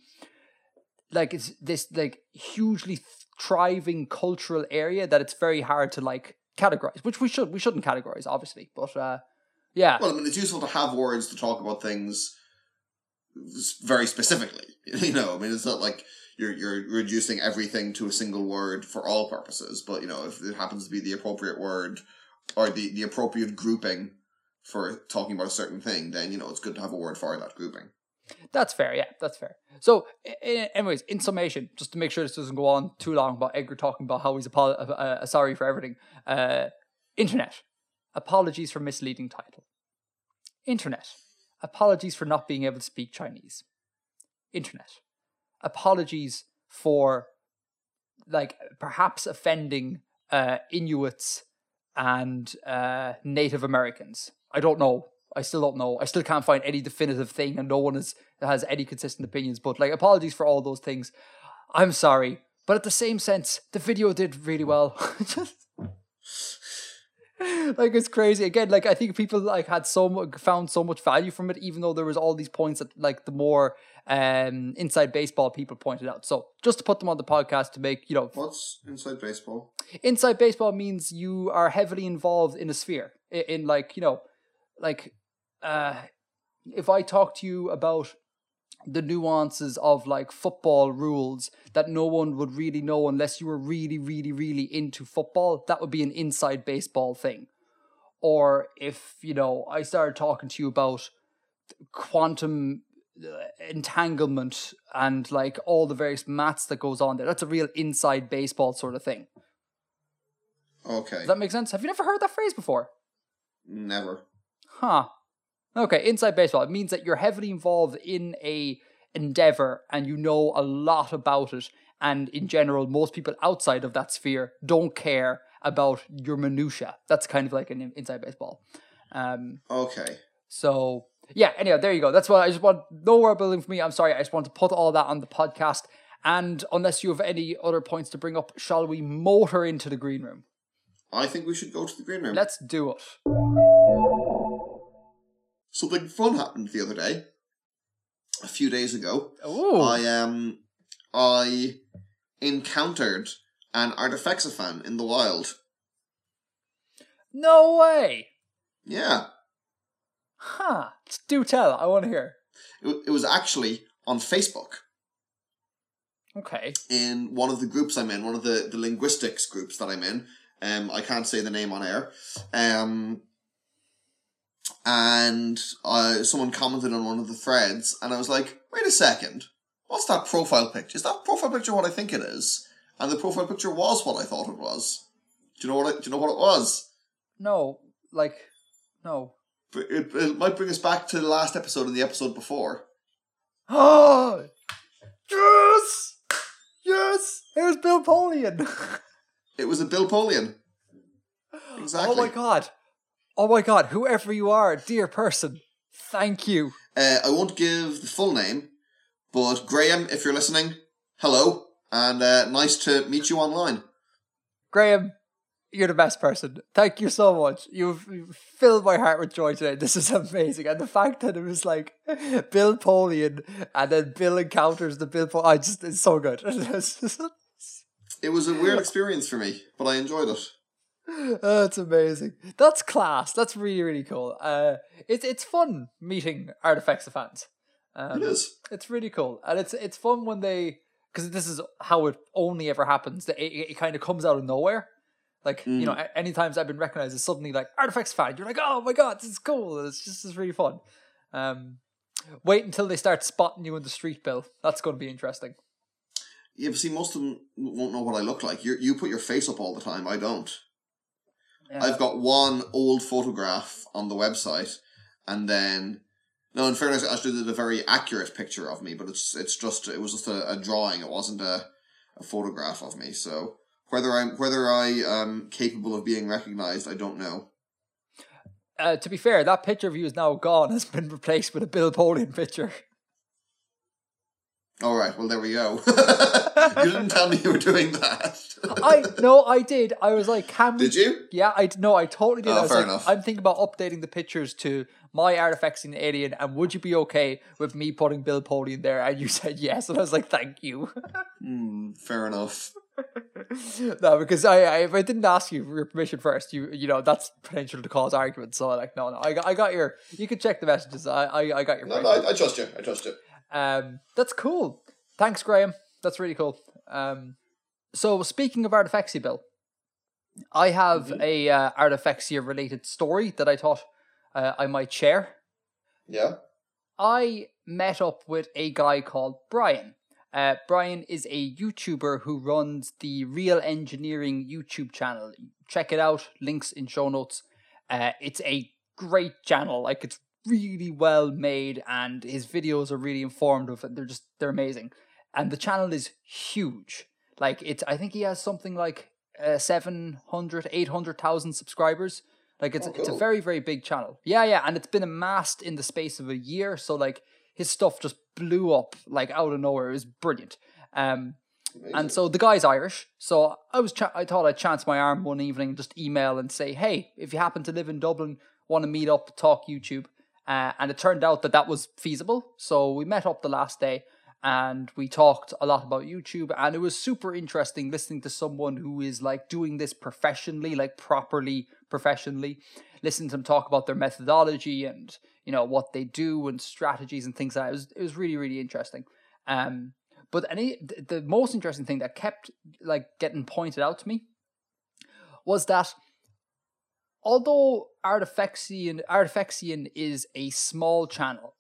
like, it's this, like, hugely thriving cultural area that it's very hard to, like, categorize, which we shouldn't categorize, obviously, but... Yeah. Well, I mean, it's useful to have words to talk about things very specifically. You know, I mean, it's not like you're reducing everything to a single word for all purposes. But, you know, if it happens to be the appropriate word or the appropriate grouping for talking about a certain thing, then, you know, it's good to have a word for that grouping. That's fair, yeah, that's fair. So, anyways, in summation, just to make sure this doesn't go on too long about Edgar talking about how he's sorry for everything. Internet, apologies for misleading title. Internet, apologies for not being able to speak Chinese. Internet, apologies for, like, perhaps offending Inuits and Native Americans. I don't know. I still don't know. I still can't find any definitive thing, and no one has any consistent opinions. But, like, apologies for all those things. I'm sorry. But at the same sense, the video did really well. Like, it's crazy. Again, like, I think people, like, had found so much value from it, even though there was all these points that, like, the more inside baseball people pointed out. So just to put them on the podcast to make, you know... What's inside baseball? Inside baseball means you are heavily involved in a sphere. In like, you know, like... if I talk to you about the nuances of, like, football rules that no one would really know unless you were really, really, really into football, that would be an inside baseball thing. Or if, you know, I started talking to you about quantum entanglement and, like, all the various maths that goes on there, that's a real inside baseball sort of thing. Okay. Does that make sense? Have you never heard that phrase before? Never. Huh. Okay, inside baseball. It means that you're heavily involved in a endeavor and you know a lot about it. And in general, most people outside of that sphere don't care about your minutiae. That's kind of like an inside baseball. Okay. So, yeah, anyhow, there you go. That's what I just want. No word building for me. I'm sorry. I just want to put all that on the podcast. And unless you have any other points to bring up, shall we motor into the green room? I think we should go to the green room. Let's do it. Something fun happened the other day, a few days ago. Ooh. I encountered an Artifexian in the wild. No way! Yeah. Huh. Do tell, I want to hear. It was actually on Facebook. Okay. In one of the groups I'm in, one of the linguistics groups that I'm in. I can't say the name on air. And someone commented on one of the threads, and I was like, wait a second, what's that profile picture? Is that profile picture what I think it is? And the profile picture was what I thought it was. Do you know what it was? No, like, no. It might bring us back to the last episode and the episode before. Oh! Yes! Yes! It was Bill Polian! It was a Bill Polian. Exactly. Oh my god. Oh my god, whoever you are, dear person, thank you. I won't give the full name, but Graham, if you're listening, hello, and nice to meet you online. Graham, you're the best person. Thank you so much. You've filled my heart with joy today. This is amazing. And the fact that it was like Bill Polian and then Bill encounters the Bill Polian, it's so good. It was a weird experience for me, but I enjoyed it. Oh, it's amazing. That's class. That's really, really cool. It's fun meeting Artifexian fans. It is. It's really cool, and it's fun when they, because this is how it only ever happens. That it kind of comes out of nowhere. Like you know, any times I've been recognized as suddenly like Artifexian fan, you're like, oh my god, this is cool. And it's really fun. Wait until they start spotting you in the street, Bill. That's going to be interesting. Yeah, but see, most of them won't know what I look like. You put your face up all the time. I don't. Yeah. I've got one old photograph on the website, and then no. In fairness, I actually did a very accurate picture of me, but it was just a drawing. It wasn't a photograph of me. So whether I am capable of being recognised, I don't know. To be fair, that picture of you is now gone. Has been replaced with a Bill Polian picture. All right. Well, there we go. You didn't tell me you were doing that. I did. I was like, can we... Did you? Yeah, I totally did. Oh, I was fair like, enough. I'm thinking about updating the pictures to my Artifexian alien, and would you be okay with me putting Bill Polian there? And you said yes, and I was like, thank you. Fair enough. No, because if I didn't ask you for your permission first, you know, that's potential to cause arguments. So I'm like, no, I got your... You can check the messages. I got your... No, I trust you. That's cool. Thanks, Graham. that's really cool. So speaking of Artifexia, Bill, I have a Artifexia related story that I thought I might share. Yeah. I met up with a guy called Brian. Brian is a YouTuber who runs the Real Engineering YouTube channel. Check it out. Links in show notes. It's a great channel. Like, it's really well made, and his videos are really informative, and they're amazing. And the channel is huge. Like, it's, I think he has something like 800,000 subscribers. Like, it's, oh, cool. It's a very, very big channel. Yeah, yeah. And it's been amassed in the space of a year. So, like, his stuff just blew up, like, out of nowhere. It was brilliant. And so the guy's Irish. So I thought I'd chance my arm one evening, just email and say, hey, if you happen to live in Dublin, want to meet up, talk YouTube. And it turned out that that was feasible. So we met up the last day and we talked a lot about YouTube. And it was super interesting listening to someone who is, like, doing this professionally, like, properly professionally. Listening to them talk about their methodology and, you know, what they do and strategies and things like that. It was really, really interesting. But the most interesting thing that kept, like, getting pointed out to me was that although Artifexian is a small channel,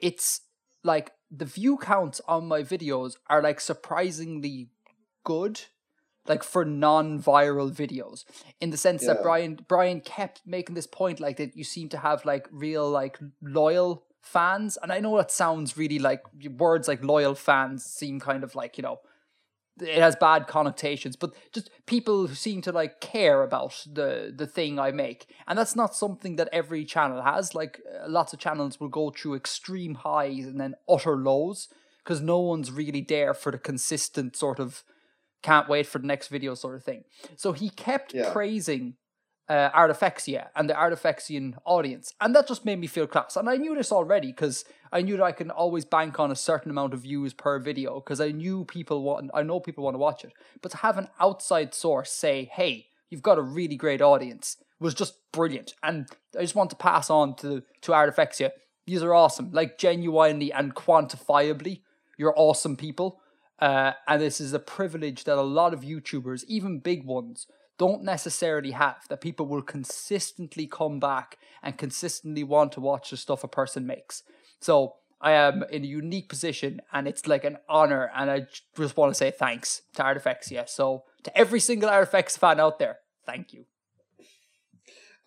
it's, like, the view counts on my videos are, like, surprisingly good, like, for non-viral videos, in the sense that Brian kept making this point, like, that you seem to have, like, real, like, loyal fans. And I know that sounds really, like, words like loyal fans seem kind of like, you know, it has bad connotations, but just people who seem to, like, care about the thing I make. And that's not something that every channel has. Like, lots of channels will go through extreme highs and then utter lows because no one's really there for the consistent sort of can't wait for the next video sort of thing. So he kept praising Artifexia and the Artifexian audience. And that just made me feel class. And I knew this already because I knew that I can always bank on a certain amount of views per video because I know people want to watch it. But to have an outside source say, hey, you've got a really great audience was just brilliant. And I just want to pass on to Artifexia. These are awesome. Like, genuinely and quantifiably, you're awesome people. And this is a privilege that a lot of YouTubers, even big ones, don't necessarily have, that people will consistently come back and consistently want to watch the stuff a person makes. So I am in a unique position, and it's like an honor, and I just want to say thanks to Artifexia. So to every single Artifex fan out there, thank you.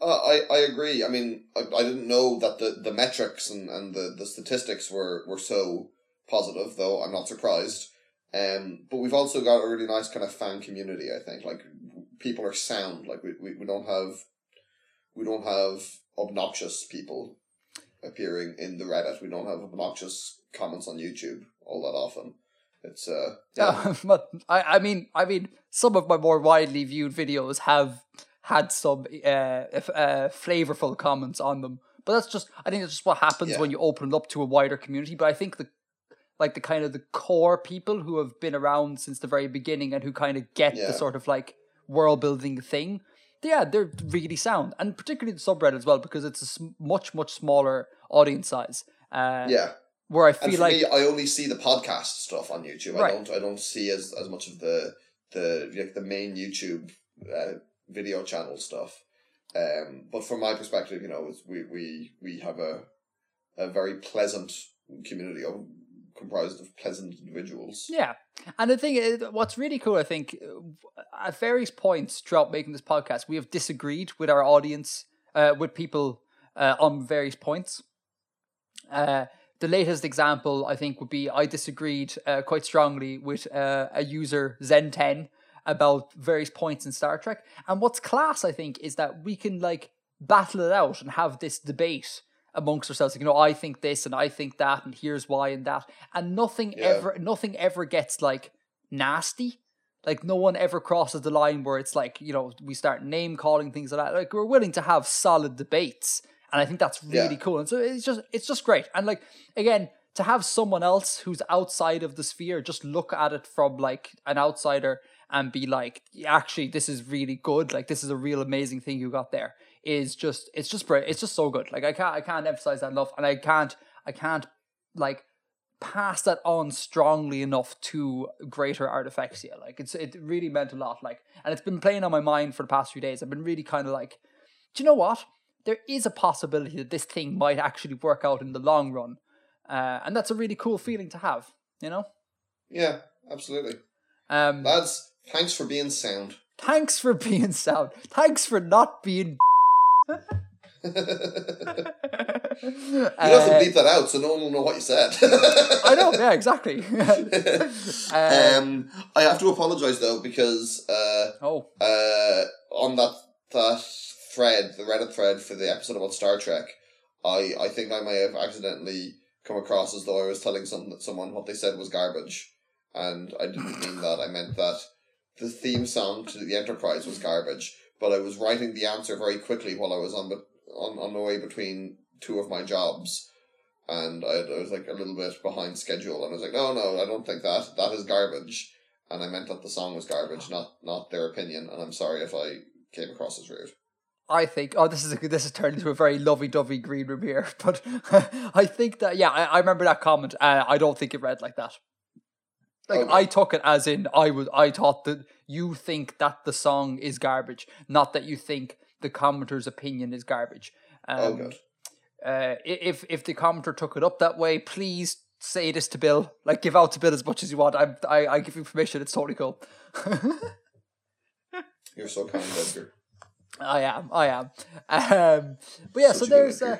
I agree. I mean, I didn't know that the metrics and the statistics were so positive, though I'm not surprised. But we've also got a really nice kind of fan community, I think. Like, people are sound. Like, we don't have obnoxious people appearing in the Reddit. We don't have obnoxious comments on YouTube all that often. It's but I mean some of my more widely viewed videos have had some flavorful comments on them, but I think that's just what happens when you open it up to a wider community. But I think the kind of the core people who have been around since the very beginning and who kind of get the sort of, like, world-building thing, they're really sound. And particularly the subreddit as well, because it's a much, much smaller audience size. Where I feel, and for like... me, I only see the podcast stuff on YouTube. Right. I don't see as much of the main YouTube video channel stuff. But from my perspective, you know, we have a very pleasant community of... comprised of pleasant individuals. Yeah. And the thing is, what's really cool, I think, at various points throughout making this podcast, we have disagreed with our audience, with people on various points. The latest example, I think, would be I disagreed quite strongly with a user, Zen10, about various points in Star Trek. And what's class, I think, is that we can, like, battle it out and have this debate amongst ourselves, like, you know, I think this and I think that, and here's why and that, and nothing ever gets, like, nasty. Like, no one ever crosses the line where it's like, you know, we start name calling, things like that. Like, we're willing to have solid debates, and I think that's really cool. And so it's just great. And, like, again, to have someone else who's outside of the sphere just look at it from, like, an outsider and be like, actually, this is really good. Like, this is a real amazing thing you got there. It's just so good. Like, I can't emphasize that enough, and I can't like pass that on strongly enough to greater Artifexia. Like, it really meant a lot. Like, and it's been playing on my mind for the past few days. I've been really kind of like, do you know what? There is a possibility that this thing might actually work out in the long run. And that's a really cool feeling to have, you know? Yeah, absolutely. Lads, thanks for being sound. Thanks for being sound. Thanks for not being... You'll have to bleep that out so no one will know what you said. I know, yeah, exactly. I have to apologise, though, because on that thread, the Reddit thread for the episode about Star Trek, I think I may have accidentally come across as though I was telling someone what they said was garbage, and I didn't mean that. I meant that the theme song to the Enterprise was garbage, but I was writing the answer very quickly while I was on my way between two of my jobs, and I was like a little bit behind schedule, and I was like, no, I don't think that is garbage, and I meant that the song was garbage, not their opinion, and I'm sorry if I came across as rude. I think, this is turned into a very lovey-dovey green room here, but I think that, yeah, I remember that comment. I don't think it read like that. Like, okay. I took it as in, I thought that you think that the song is garbage, not that you think the commenter's opinion is garbage. Oh, God. If the commenter took it up that way, please say this to Bill. Like, give out to Bill as much as you want. I give you permission. It's totally cool. You're so kind, Edgar. I am. But yeah, so there's so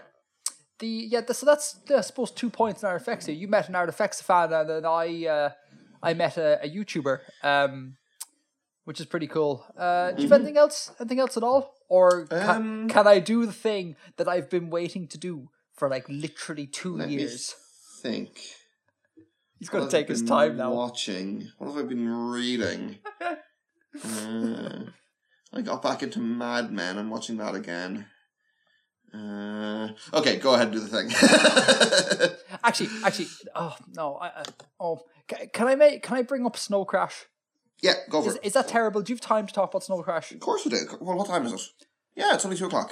that's, I suppose, 2 points in Artifexia. You met an Artifexia fan, and then I met a YouTuber, which is pretty cool. Do you have anything else? Anything else at all? Or can I do the thing that I've been waiting to do for like literally 2 years? Let me think. He's going to take his time now. What have I been reading? I got back into Mad Men. I'm watching that again. Okay, go ahead and do the thing. actually, oh no, can I bring up Snow Crash? Yeah, go for it. Is that terrible? Do you have time to talk about Snow Crash? Of course we do. Well, what time is it? Yeah, it's only 2:00.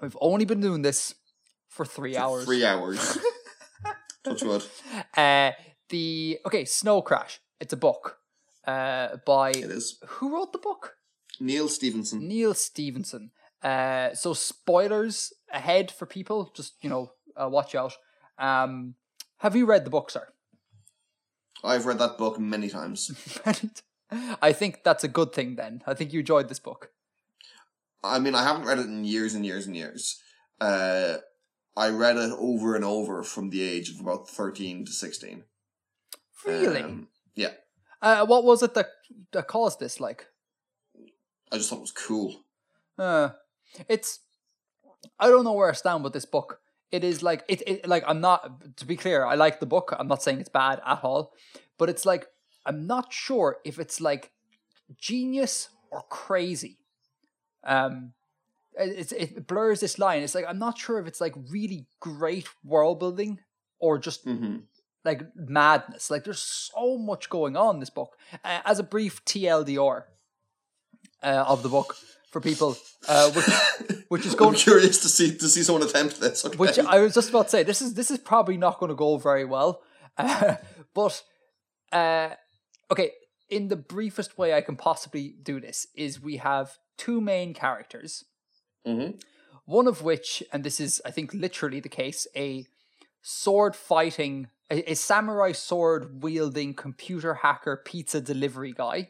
We've only been doing this for 3 hours. 3 hours. Touch wood. Snow Crash. It's a book. It is. Who wrote the book? Neil Stevenson. So spoilers ahead for people. Just, watch out. Have you read the book, sir? I've read that book many times. I think that's a good thing, then. I think you enjoyed this book. I mean, I haven't read it in years and years and years. I read it over and over from the age of about 13 to 16. Really? Yeah. What was it that caused this, like? I just thought it was cool. I don't know where I stand with this book. It is like, I'm not, to be clear, I like the book. I'm not saying it's bad at all, but it's like, I'm not sure if it's like genius or crazy. It blurs this line. It's like, I'm not sure if it's like really great world building or just like madness. Like, there's so much going on in this book. As a brief TLDR, of the book for people, which is going. I'm curious to see someone attempt this. Okay. Which I was just about to say, this is probably not going to go very well, but in the briefest way I can possibly do this is we have two main characters, one of which, and this is I think literally the case, a samurai sword wielding computer hacker pizza delivery guy.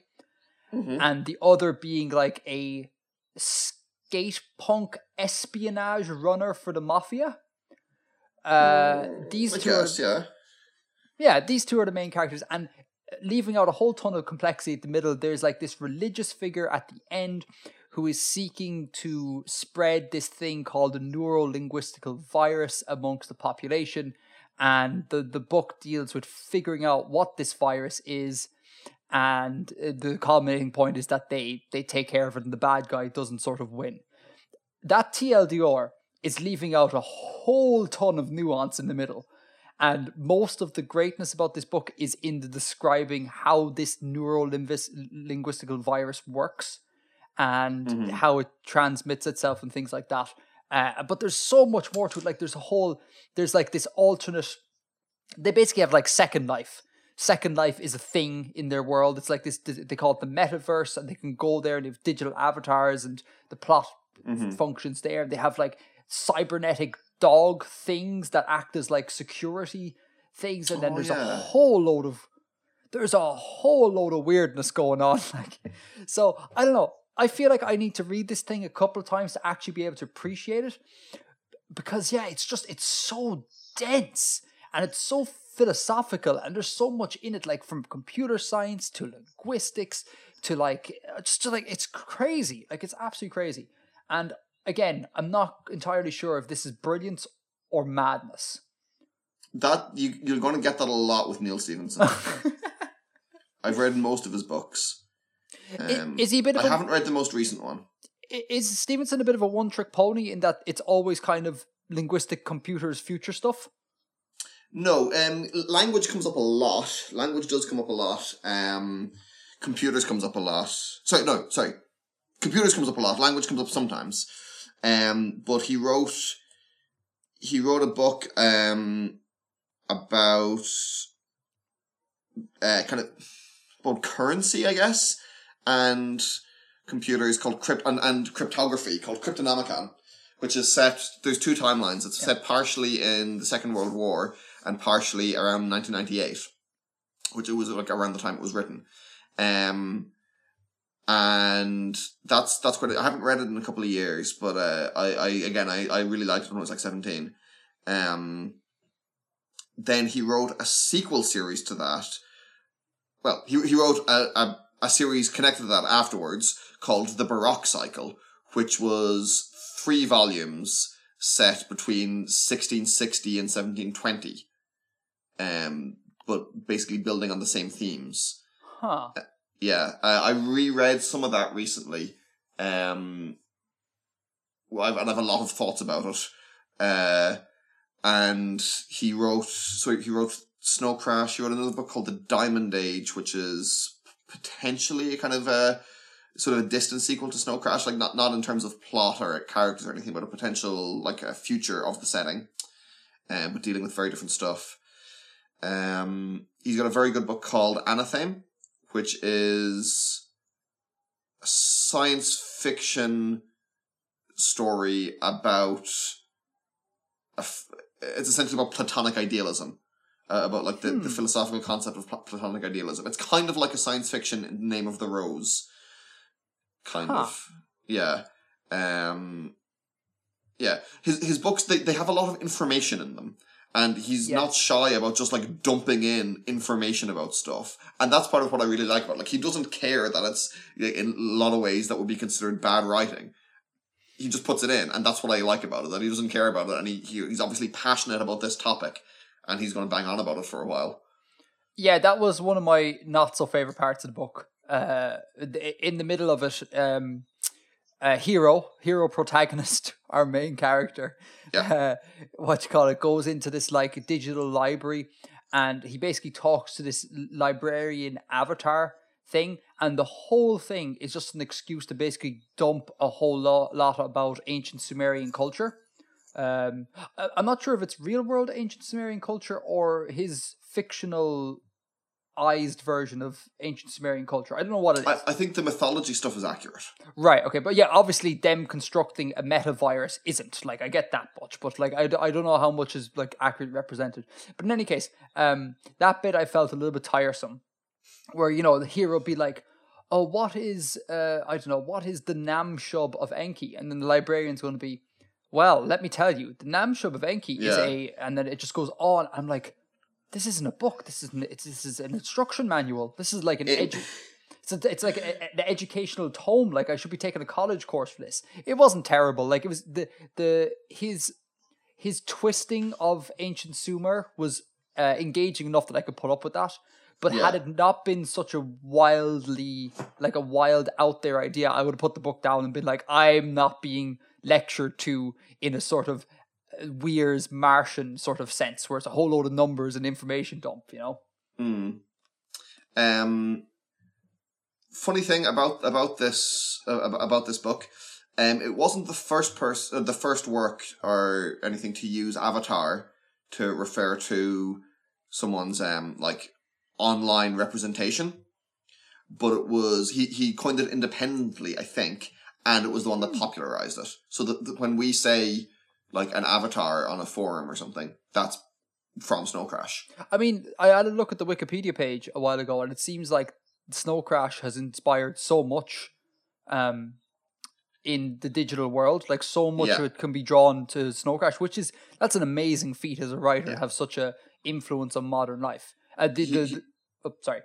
And the other being like a skate punk espionage runner for the mafia. These two are the main characters, and leaving out a whole ton of complexity at the middle, there's like this religious figure at the end who is seeking to spread this thing called the neuro-linguistical virus amongst the population, and the book deals with figuring out what this virus is. And the culminating point is that they take care of it and the bad guy doesn't sort of win. That TLDR is leaving out a whole ton of nuance in the middle. And most of the greatness about this book is in the describing how this neuro-linguistical virus works and how it transmits itself and things like that. But there's so much more to it. Like there's like this alternate they basically have like Second Life. Second Life is a thing in their world. It's like this, they call it the metaverse, and they can go there and they have digital avatars and the plot functions there. They have like cybernetic dog things that act as like security things. And then there's a whole load of weirdness going on. Like, so I don't know. I feel like I need to read this thing a couple of times to actually be able to appreciate it, because yeah, it's just, it's so dense and it's so philosophical, and there's so much in it, like from computer science to linguistics to like, just like, it's crazy. Like, it's absolutely crazy. And again, I'm not entirely sure if this is brilliance or madness. That you're going to get that a lot with Neil Stephenson. I've read most of his books. Is he a bit of haven't read the most recent one. Is Stevenson a bit of a one-trick pony in that it's always kind of linguistic, computers, future stuff? No, language comes up a lot. Language does come up a lot. Computers comes up a lot. Computers comes up a lot. Language comes up sometimes. But he wrote a book about kind of about currency, I guess, and computers called and cryptography called Cryptonomicon, which is set, there's two timelines. It's set partially in the Second World War and partially around 1998, which it was like around the time it was written. And that's quite, I haven't read it in a couple of years, but I really liked it when I was like 17. Then he wrote a sequel series to that. Well, he wrote a series connected to that afterwards called The Baroque Cycle, which was 3 volumes set between 1660 and 1720, but basically building on the same themes. Huh. I reread some of that recently, and I have a lot of thoughts about it. And he wrote Snow Crash. He wrote another book called The Diamond Age, which is potentially a kind of a sort of a distant sequel to Snow Crash, like not in terms of plot or characters or anything, but a potential like a future of the setting, but dealing with very different stuff. He's got a very good book called Anatheme, which is a science fiction story about it's essentially about Platonic idealism, about like the philosophical concept of Platonic idealism. It's kind of like a science fiction Name of the Rose, kind of. Yeah. Yeah. His books, they have a lot of information in them. And he's not shy about just like dumping in information about stuff. And that's part of what I really like about it. Like, he doesn't care that it's, in a lot of ways, that would be considered bad writing. He just puts it in. And that's what I like about it, that he doesn't care about it. And he's obviously passionate about this topic. And he's going to bang on about it for a while. Yeah, that was one of my not so favorite parts of the book. In the middle of it, a hero protagonist, our main character, goes into this like digital library, and he basically talks to this librarian avatar thing, and the whole thing is just an excuse to basically dump a whole lot about ancient Sumerian culture. I'm not sure if it's real world ancient Sumerian culture or his fictionalized version of ancient Sumerian culture. I don't know what it is. I think the mythology stuff is accurate. Right, okay. But yeah, obviously them constructing a metavirus isn't. Like, I get that much, but like, I don't know how much is like accurately represented. But in any case, that bit I felt a little bit tiresome, where, you know, the hero would be like, oh, what is the Nam Shub of Enki? And then the librarian's going to be, well, let me tell you, the Nam Shub of Enki is and then it just goes on. I'm like, this isn't a book. This is an instruction manual. This is like an educational tome. Like, I should be taking a college course for this. It wasn't terrible. Like, it was his twisting of ancient Sumer was engaging enough that I could put up with that. But had it not been such a wild out there idea, I would have put the book down and been like, I'm not being lectured to in a sort of Weir's Martian sort of sense, where it's a whole load of numbers and information dump, you know. Funny thing about this book, it wasn't the first work or anything to use Avatar to refer to someone's like online representation, but it was he coined it independently, I think, and it was the one that popularized it. So that when we say like an avatar on a forum or something, that's from Snow Crash. I mean, I had a look at the Wikipedia page a while ago, and it seems like Snow Crash has inspired so much in the digital world. Like, so much of it can be drawn to Snow Crash, which is, that's an amazing feat as a writer to have such a influence on modern life. Sorry.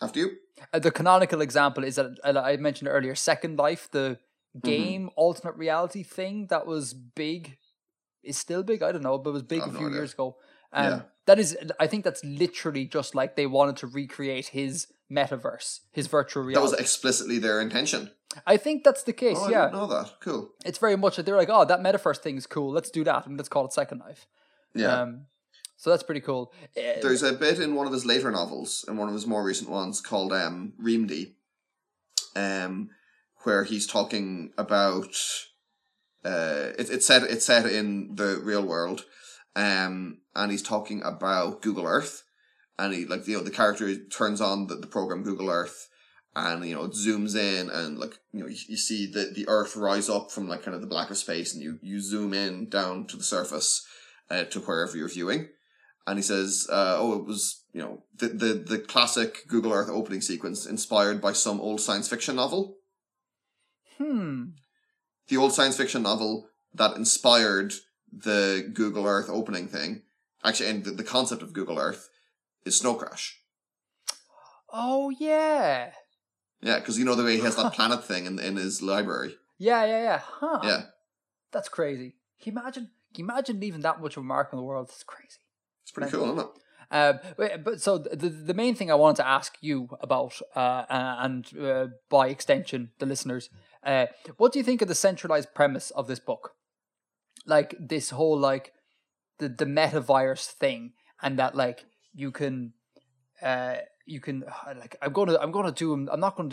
After you. The canonical example is that I mentioned earlier, Second Life, the game alternate reality thing that was big, is still big, I don't know, but it was big a few years ago. That is, I think that's literally just like they wanted to recreate his metaverse, his virtual reality. That was explicitly their intention. I think that's the case, I didn't know that. Cool. It's very much that they're like, oh, that metaverse thing is cool, let's do that, and let's call it Second Life. Yeah. So that's pretty cool. There's a bit in one of his later novels, in one of his more recent ones, called Reamdi, where he's talking about... It's set in the real world, and he's talking about Google Earth, and he, like, you know, the character turns on the program Google Earth, and, you know, it zooms in, and, like, you know, you see the Earth rise up from, like, kind of the black of space, and you zoom in down to the surface, to wherever you're viewing, and he says, it was, you know, the classic Google Earth opening sequence inspired by some old science fiction novel. The old science fiction novel that inspired the Google Earth opening thing, actually, and the concept of Google Earth, is Snow Crash. Oh, yeah. Yeah, because you know the way he has that planet thing in his library. Yeah. Huh. Yeah. That's crazy. Can you imagine leaving that much of a mark on the world? It's crazy. It's pretty cool, isn't it? But so the main thing I wanted to ask you about, and by extension, the listeners, what do you think of the centralized premise of this book? Like, this whole, like, the metavirus thing, and that, like, you can like, I'm not going to do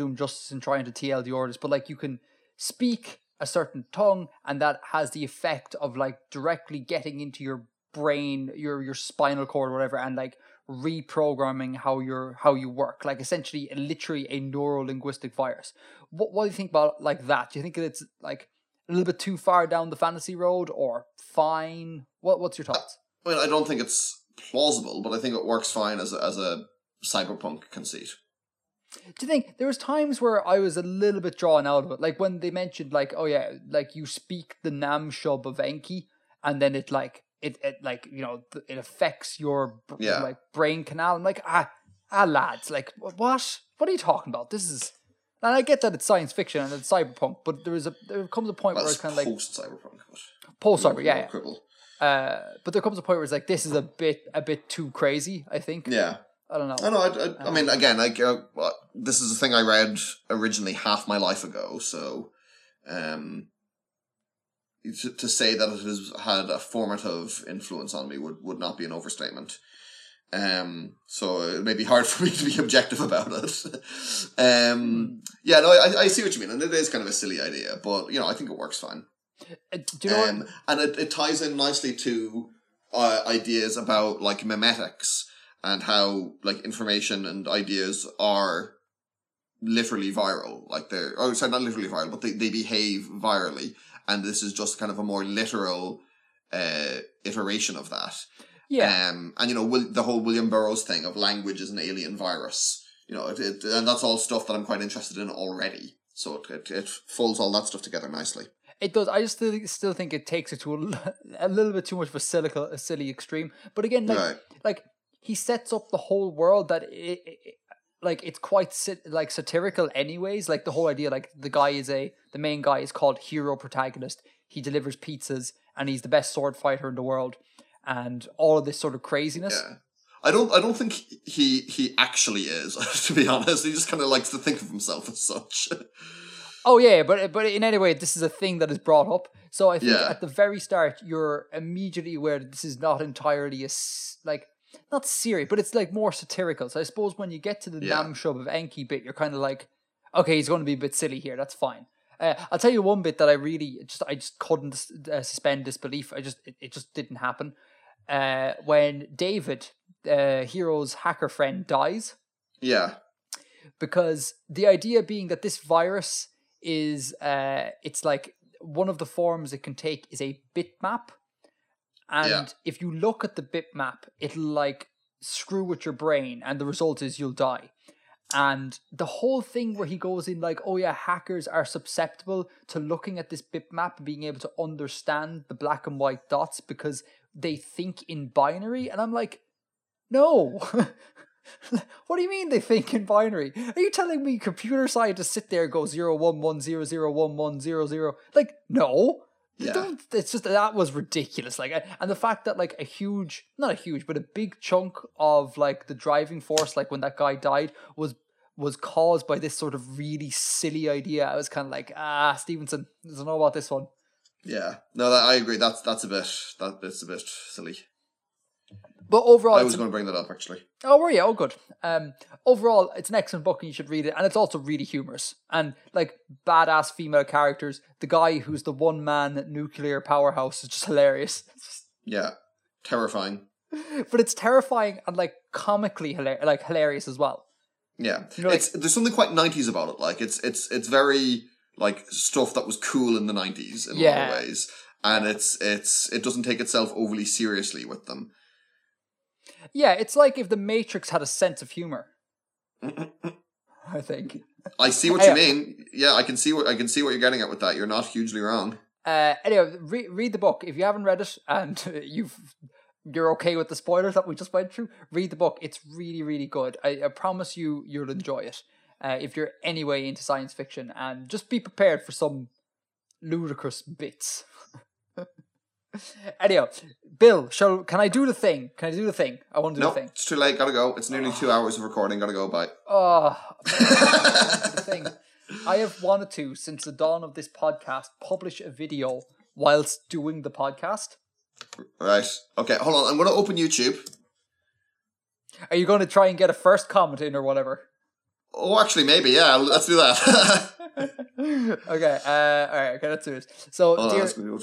him justice in trying to TLDR this, but, like, you can speak a certain tongue, and that has the effect of, like, directly getting into your brain, your spinal cord, or whatever, and, like, reprogramming how you work, like, essentially literally a neuro-linguistic virus. What do you think about, like, that? Do you think it's, like, a little bit too far down the fantasy road, or fine? What's your thoughts? Well, I don't think it's plausible, but I think it works fine as a cyberpunk conceit. Do you think there was times where I was a little bit drawn out of it, like when they mentioned, like, oh yeah, like, you speak the Nam Shub of Enki, and then it, like, it like, you know, it affects your like, brain canal. I'm like, lads, like, what are you talking about? This is, and I get that it's science fiction and it's cyberpunk, but there comes a point where it's kind of like post-cyberpunk, but there comes a point where it's like, this is a bit too crazy, I think. Yeah. I don't know. I mean, again, like, this is a thing I read originally half my life ago, so to say that it has had a formative influence on me would not be an overstatement. So it may be hard for me to be objective about it. I see what you mean, and it is kind of a silly idea, but, you know, I think it works fine. Do you know what? And it ties in nicely to ideas about, like, memetics, and how, like, information and ideas are literally viral. Like, not literally viral, but they behave virally. And this is just kind of a more literal iteration of that. Yeah. And, you know, the whole William Burroughs thing of language is an alien virus. You know, and that's all stuff that I'm quite interested in already. So it folds all that stuff together nicely. It does. I just still think it takes it to a little bit too much of a silly extreme. But again, like... Right. Like, he sets up the whole world that it's quite satirical anyways. Like, the whole idea, like, the main guy is called hero protagonist. He delivers pizzas and he's the best sword fighter in the world, and all of this sort of craziness. Yeah. I don't think he actually is, to be honest. He just kind of likes to think of himself as such. Oh yeah, but in any way, this is a thing that is brought up. So I think at the very start, you're immediately aware that this is not entirely not serious, but it's, like, more satirical. So I suppose when you get to the Nam Shub of Enki bit, you're kind of like, okay, he's going to be a bit silly here. That's fine. I'll tell you one bit that I really just couldn't suspend disbelief. It just didn't happen. When David, hero's hacker friend dies. Yeah. Because the idea being that this virus is, it's like one of the forms it can take is a bitmap. And if you look at the bitmap, it'll like screw with your brain, and the result is you'll die. And the whole thing where he goes in like, oh yeah, hackers are susceptible to looking at this bitmap, being able to understand the black and white dots because they think in binary. And I'm like, no. What do you mean they think in binary? Are you telling me computer scientists sit there and go 0 1 1 0 0 1 1 0 0? Like, no. Yeah. Don't, it's just that was ridiculous. Like, and the fact that like a big chunk of like the driving force, like when that guy died, was caused by this sort of really silly idea. I was kind of like, Stevenson doesn't know about this one. Yeah, no, I agree. That's a bit silly. But overall, I was going to bring that up actually. Oh, were you? Oh, good. Overall, it's an excellent book and you should read it. And it's also really humorous and like badass female characters. The guy who's the one man nuclear powerhouse is just hilarious. Yeah, terrifying. But it's terrifying and like comically hilarious as well. Yeah, you know, it's like, there's something quite 90s about it. Like it's very like stuff that was cool in the 90s in a lot of ways, and it doesn't take itself overly seriously with them. Yeah, it's like if the Matrix had a sense of humor. I think. I see what you mean. Yeah, I can see what you're getting at with that. You're not hugely wrong. Anyway, read the book if you haven't read it, and you're okay with the spoilers that we just went through. Read the book; it's really, really good. I promise you'll enjoy it if you're anyway into science fiction, and just be prepared for some ludicrous bits. Anyhow, Bill, can I do the thing? I want to do the thing. It's too late. Gotta go. It's nearly 2 hours of recording. Gotta go. Bye. The thing. I have wanted to, since the dawn of this podcast, publish a video whilst doing the podcast. Right. Okay, hold on. I'm going to open YouTube. Are you going to try and get a first comment in or whatever? Oh, actually, maybe. Yeah, let's do that. Okay, all right, let's do this. So,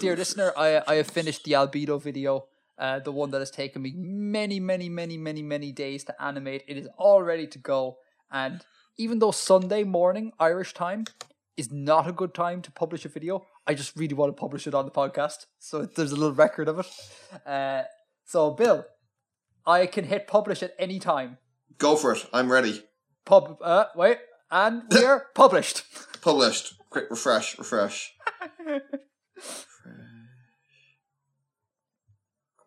dear listener, I have finished the albedo video, the one that has taken me many, many, many, many, many days to animate. It is all ready to go. And even though Sunday morning, Irish time, is not a good time to publish a video, I just really want to publish it on the podcast. So there's a little record of it. So, Bill, I can hit publish at any time. Go for it. I'm ready. Wait. And we're published. Published. Quick, refresh. Why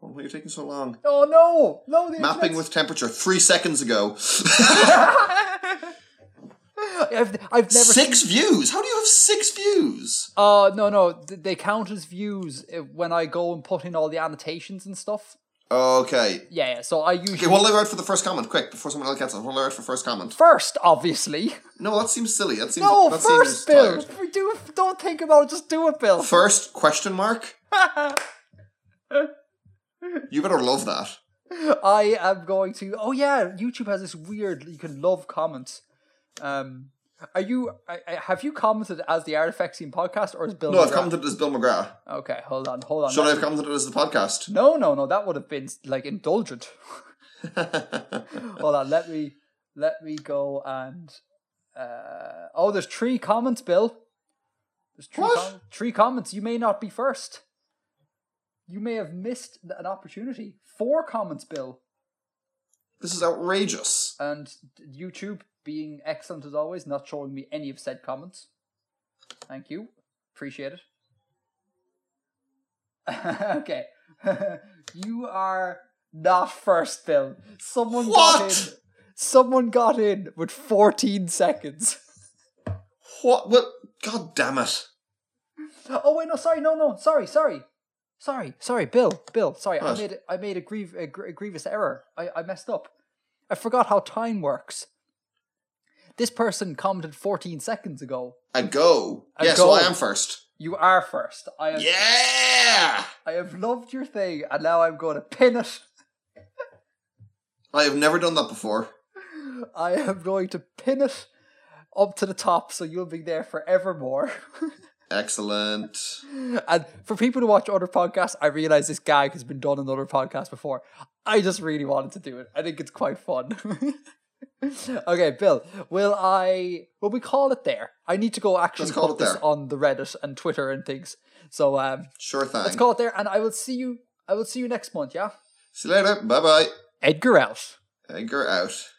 are you taking so long? Oh, no. Mapping with temperature 3 seconds ago. I've never views. How do you have 6 views? No. They count as views when I go and put in all the annotations and stuff. Okay. Yeah, so I usually... Okay, we'll lay out for the first comment, quick, before someone else gets it. We'll lay out for first comment. First, obviously. No, that seems silly. No, first, Bill. Don't think about it, just do it, Bill. First, ? You better love that. I am going to... Oh, yeah, YouTube has this weird... You can love comments. Have you commented as the Artifexian podcast or as Bill McGrath? No, I've commented as Bill McGrath. Okay, hold on. Should I have commented as the podcast? No, that would have been, like, indulgent. Hold on, let me go and... there's 3 comments, Bill. There's 3 what? 3 comments. You may not be first. You may have missed an opportunity. 4 comments, Bill. This is outrageous. And YouTube... being excellent as always, not showing me any of said comments. Thank you. Appreciate it. Okay. You are not first, Bill. Someone got in with 14 seconds. What? Well, God damn it. Oh, wait, no, sorry. No. Sorry, Bill. Sorry, what? I made a grievous error. I messed up. I forgot how time works. This person commented 14 seconds ago. So I am first. You are first. I have loved your thing, and now I'm going to pin it. I have never done that before. I am going to pin it up to the top, so you'll be there forevermore. Excellent. And for people to watch other podcasts, I realize this gag has been done in other podcasts before. I just really wanted to do it. I think it's quite fun. Okay, Bill, will we call it there? I need to go actually put this on the Reddit and Twitter and things. So sure thing. Let's call it there, and I will see you next month, yeah? See you later. Bye bye. Edgar out. Edgar out.